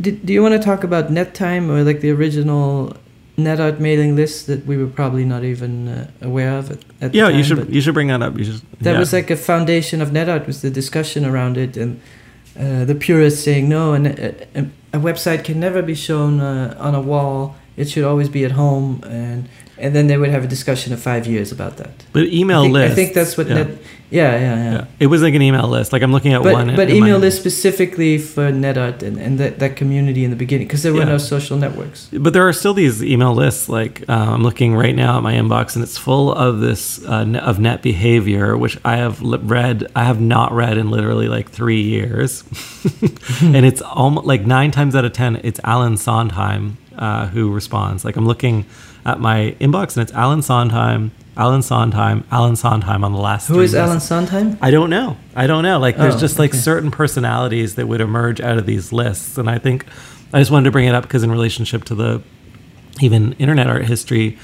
do you want to talk about NetTime or like the original NetArt mailing list that we were probably not even aware of at the time? Yeah, you should bring that up. That was like a foundation of NetArt, was the discussion around it, and the purists saying no, and a website can never be shown on a wall. It should always be at home, and then they would have a discussion of 5 years about that. But email list. I think that's what NetArt. It was like an email list. Like I'm looking at one. But email list specifically for NetArt and that community in the beginning, because there were no social networks. But there are still these email lists. Like I'm looking right now at my inbox, and it's full of this of net behavior, which I have read. I have not read in literally like 3 years, and it's almost like 9 times out of 10, it's Alan Sondheim who responds. Like I'm looking at my inbox, and it's Alan Sondheim on the last. Who is Alan Sondheim? I don't know. Like there's just like certain personalities that would emerge out of these lists, and I think I just wanted to bring it up because in relationship to the even internet art history,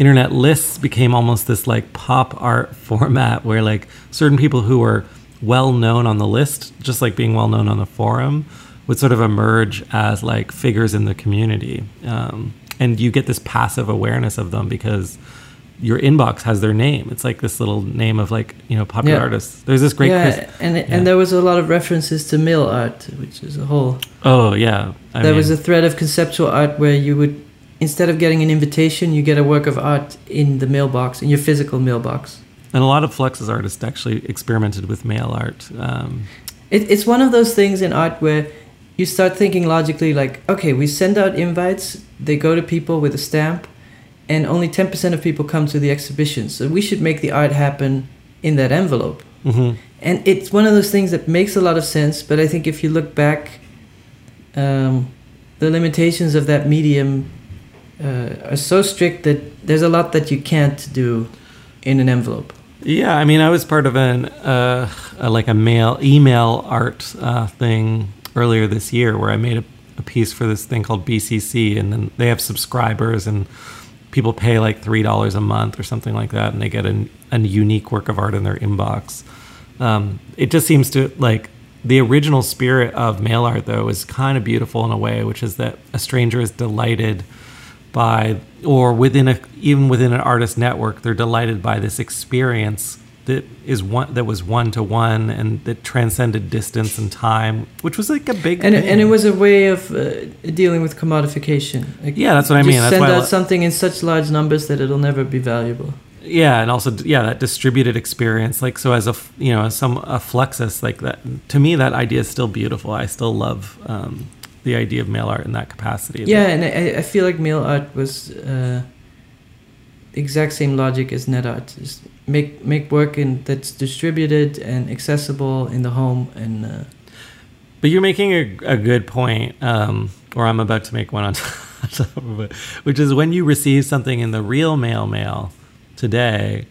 internet lists became almost this like pop art format where like certain people who were well known on the list, just like being well known on the forum, would sort of emerge as like figures in the community. And you get this passive awareness of them because your inbox has their name. It's like this little name of like, you know, popular artists. There's this great... And there was a lot of references to mail art, which is a whole... Oh, yeah. There was a thread of conceptual art where you would, instead of getting an invitation, you get a work of art in the mailbox, in your physical mailbox. And a lot of Fluxus artists actually experimented with mail art. It's one of those things in art where you start thinking logically like, okay, we send out invites, they go to people with a stamp, and only 10% of people come to the exhibition. So we should make the art happen in that envelope. Mm-hmm. And it's one of those things that makes a lot of sense, but I think if you look back, the limitations of that medium are so strict that there's a lot that you can't do in an envelope. Yeah, I mean, I was part of an like a email art thing earlier this year where I made a piece for this thing called BCC, and then they have subscribers and people pay like $3 a month or something like that, and they get a unique work of art in their inbox. It just seems to like the original spirit of mail art though is kind of beautiful in a way, which is that a stranger is delighted by, or even within an artist network, they're delighted by this experience that was one-to-one and that transcended distance and time, which was like a big thing. And it was a way of dealing with commodification. Like, yeah, that's what I mean. That's send out something in such large numbers that it'll never be valuable. Yeah, and also that distributed experience. Like so, as a Fluxus, like that to me, that idea is still beautiful. I still love the idea of mail art in that capacity. Yeah, and I feel like mail art was the exact same logic as net art. Just make work that's distributed and accessible in the home. And but you're making a good point, or I'm about to make one on top of it, which is when you receive something in the real mail today,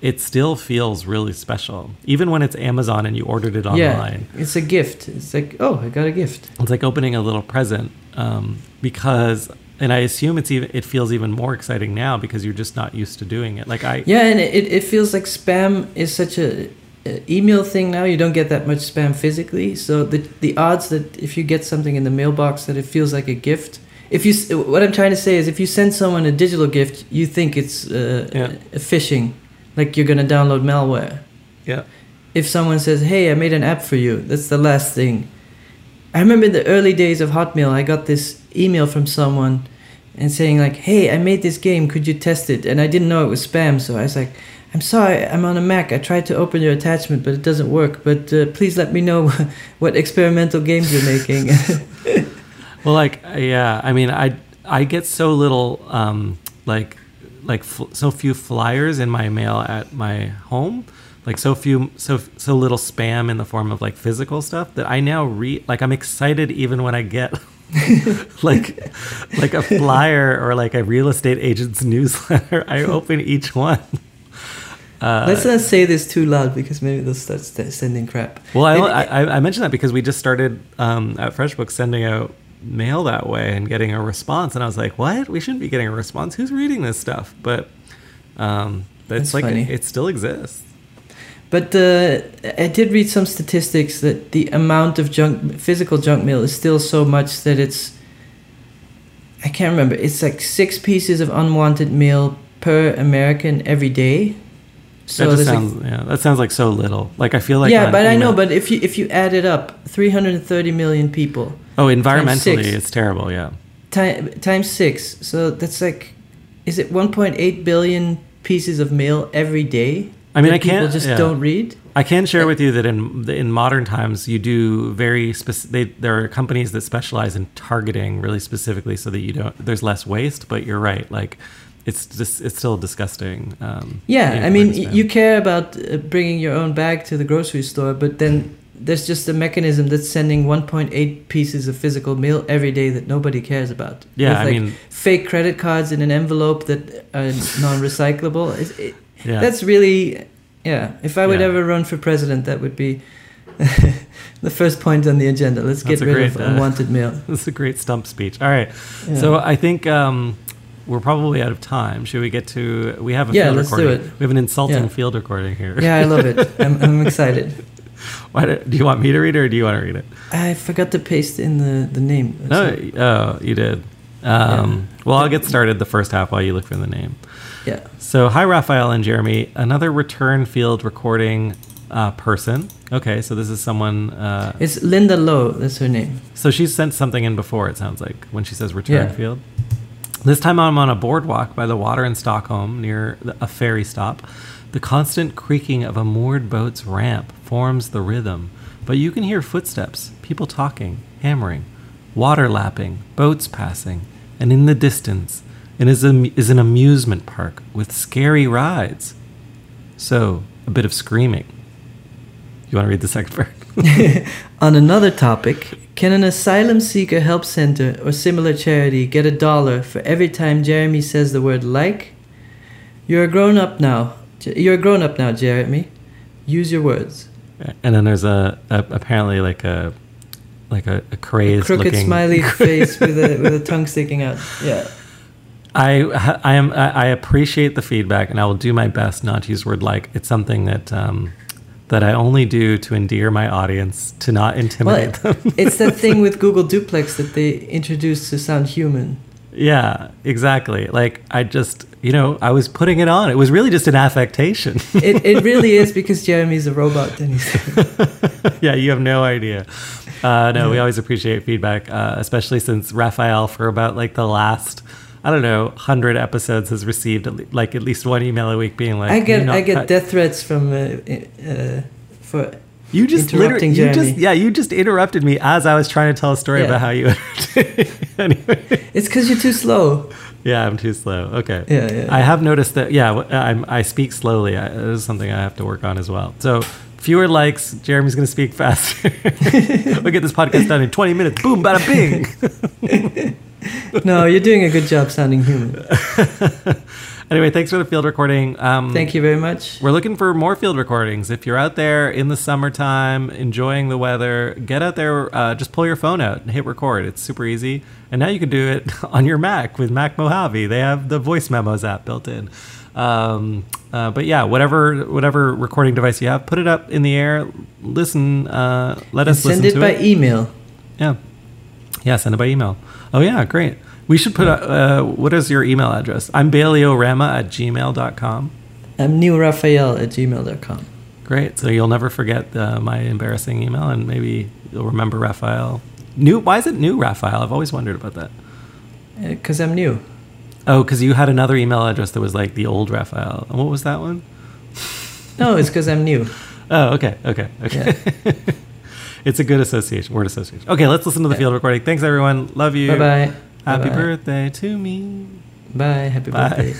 it still feels really special, even when it's Amazon and you ordered it online. Yeah, it's a gift. It's like, oh, I got a gift. It's like opening a little present, because... And I assume it feels even more exciting now because you're just not used to doing it. Like and it feels like spam is such an email thing now. You don't get that much spam physically, so the odds that if you get something in the mailbox that it feels like a gift. What I'm trying to say is, if you send someone a digital gift, you think it's phishing, like you're going to download malware. Yeah. if someone says, hey, I made an app for you, that's the last thing. I remember in the early days of Hotmail, I got this email from someone and saying like, hey, I made this game, could you test it? And I didn't know it was spam, so I was like, I'm sorry, I'm on a Mac, I tried to open your attachment, but it doesn't work. But please let me know what experimental games you're making. Well, like, yeah, I mean, I get so little, so few flyers in my mail at my home, like so little spam in the form of like physical stuff that I now read, like I'm excited even when I get like a flyer or like a real estate agent's newsletter. I open each one. Let's not say this too loud because maybe they'll start sending crap. Well, I mentioned that because we just started at FreshBooks sending out mail that way and getting a response, and I was like, "What? We shouldn't be getting a response. Who's reading this stuff?" But that's like funny. It still exists. But I did read some statistics that the amount of physical junk mail is still so much that I can't remember. It's like 6 pieces of unwanted mail per American every day. So that sounds, like, yeah, that sounds like so little. Like I feel like yeah, but I know. But if you add it up, 330 million people. Oh, environmentally, it's terrible. Yeah. Times 6. So that's like, is it 1.8 billion pieces of mail every day? I mean, don't read. I can share with you that in modern times, you do very specific. There are companies that specialize in targeting really specifically so that you don't. There's less waste, but you're right. Like. It's still disgusting. I mean, you care about bringing your own bag to the grocery store, but then there's just a mechanism that's sending 1.8 pieces of physical mail every day that nobody cares about. Yeah, with, fake credit cards in an envelope that are non-recyclable. That's really, yeah. If I would ever run for president, that would be the first point on the agenda. Let's get rid of unwanted mail. That's a great stump speech. All right. Yeah. So I think... we're probably out of time. Should we get to... We have a field recording. Yeah, let's do it. We have an insulting field recording here. Yeah, I love it. I'm excited. Do you want me to read it or do you want to read it? I forgot to paste in the name. You did. Well, I'll get started the first half while you look for the name. Yeah. So, hi, Raphael and Jeremy. Another return field recording person. Okay, so this is someone... it's Linda Lowe. That's her name. So she's sent something in before, it sounds like, when she says return field. This time I'm on a boardwalk by the water in Stockholm near a ferry stop. The constant creaking of a moored boat's ramp forms the rhythm, but you can hear footsteps, people talking, hammering, water lapping, boats passing, and in the distance is an amusement park with scary rides. So, a bit of screaming. You want to read the second part? On another topic... Can an asylum seeker help center or similar charity get $1 for every time Jeremy says the word like? You're a grown up now, Jeremy. Use your words. And then there's apparently like a crazed a crooked looking smiley face with a tongue sticking out. Yeah. I appreciate the feedback, and I will do my best not to use the word like. It's something that. That I only do to endear my audience, to not intimidate them. It's that thing with Google Duplex that they introduced to sound human. Yeah, exactly. Like, I just, I was putting it on. It was really just an affectation. It really is because Jeremy's a robot. Then yeah, you have no idea. We always appreciate feedback, especially since Raphael, for about like the last... 100 episodes has received at least one email a week being like... I get death threats from... for you just interrupting Jeremy. You just interrupted me as I was trying to tell a story about how you... Anyway. It's because you're too slow. Yeah, I'm too slow. Okay. Yeah. I have noticed that, I speak slowly. This is something I have to work on as well. So... Fewer likes, Jeremy's going to speak faster. We'll get this podcast done in 20 minutes. Boom, bada bing. No, you're doing a good job sounding human. Anyway, thanks for the field recording. Thank you very much. We're looking for more field recordings. If you're out there in the summertime, enjoying the weather, get out there, just pull your phone out and hit record. It's super easy. And now you can do it on your Mac with Mac Mojave. They have the Voice Memos app built in. But yeah, whatever recording device you have, put it up in the air, listen, us listen to it. Send it by email. Yeah. Yeah, send it by email. Oh yeah, great. We should put what is your email address? I'm BaileyOrama@gmail.com. I'm NewRaphael@gmail.com. Great. So you'll never forget my embarrassing email, and maybe you'll remember Raphael. New? Why is it new Raphael? I've always wondered about that. Because I'm new. Oh, because you had another email address that was like the old Raphael. And what was that one? No, it's because I'm new. Oh, okay. Yeah. It's a good association, word association. Okay, let's listen to the field recording. Thanks, everyone. Love you. Bye-bye. Happy birthday to me. Bye. Happy birthday.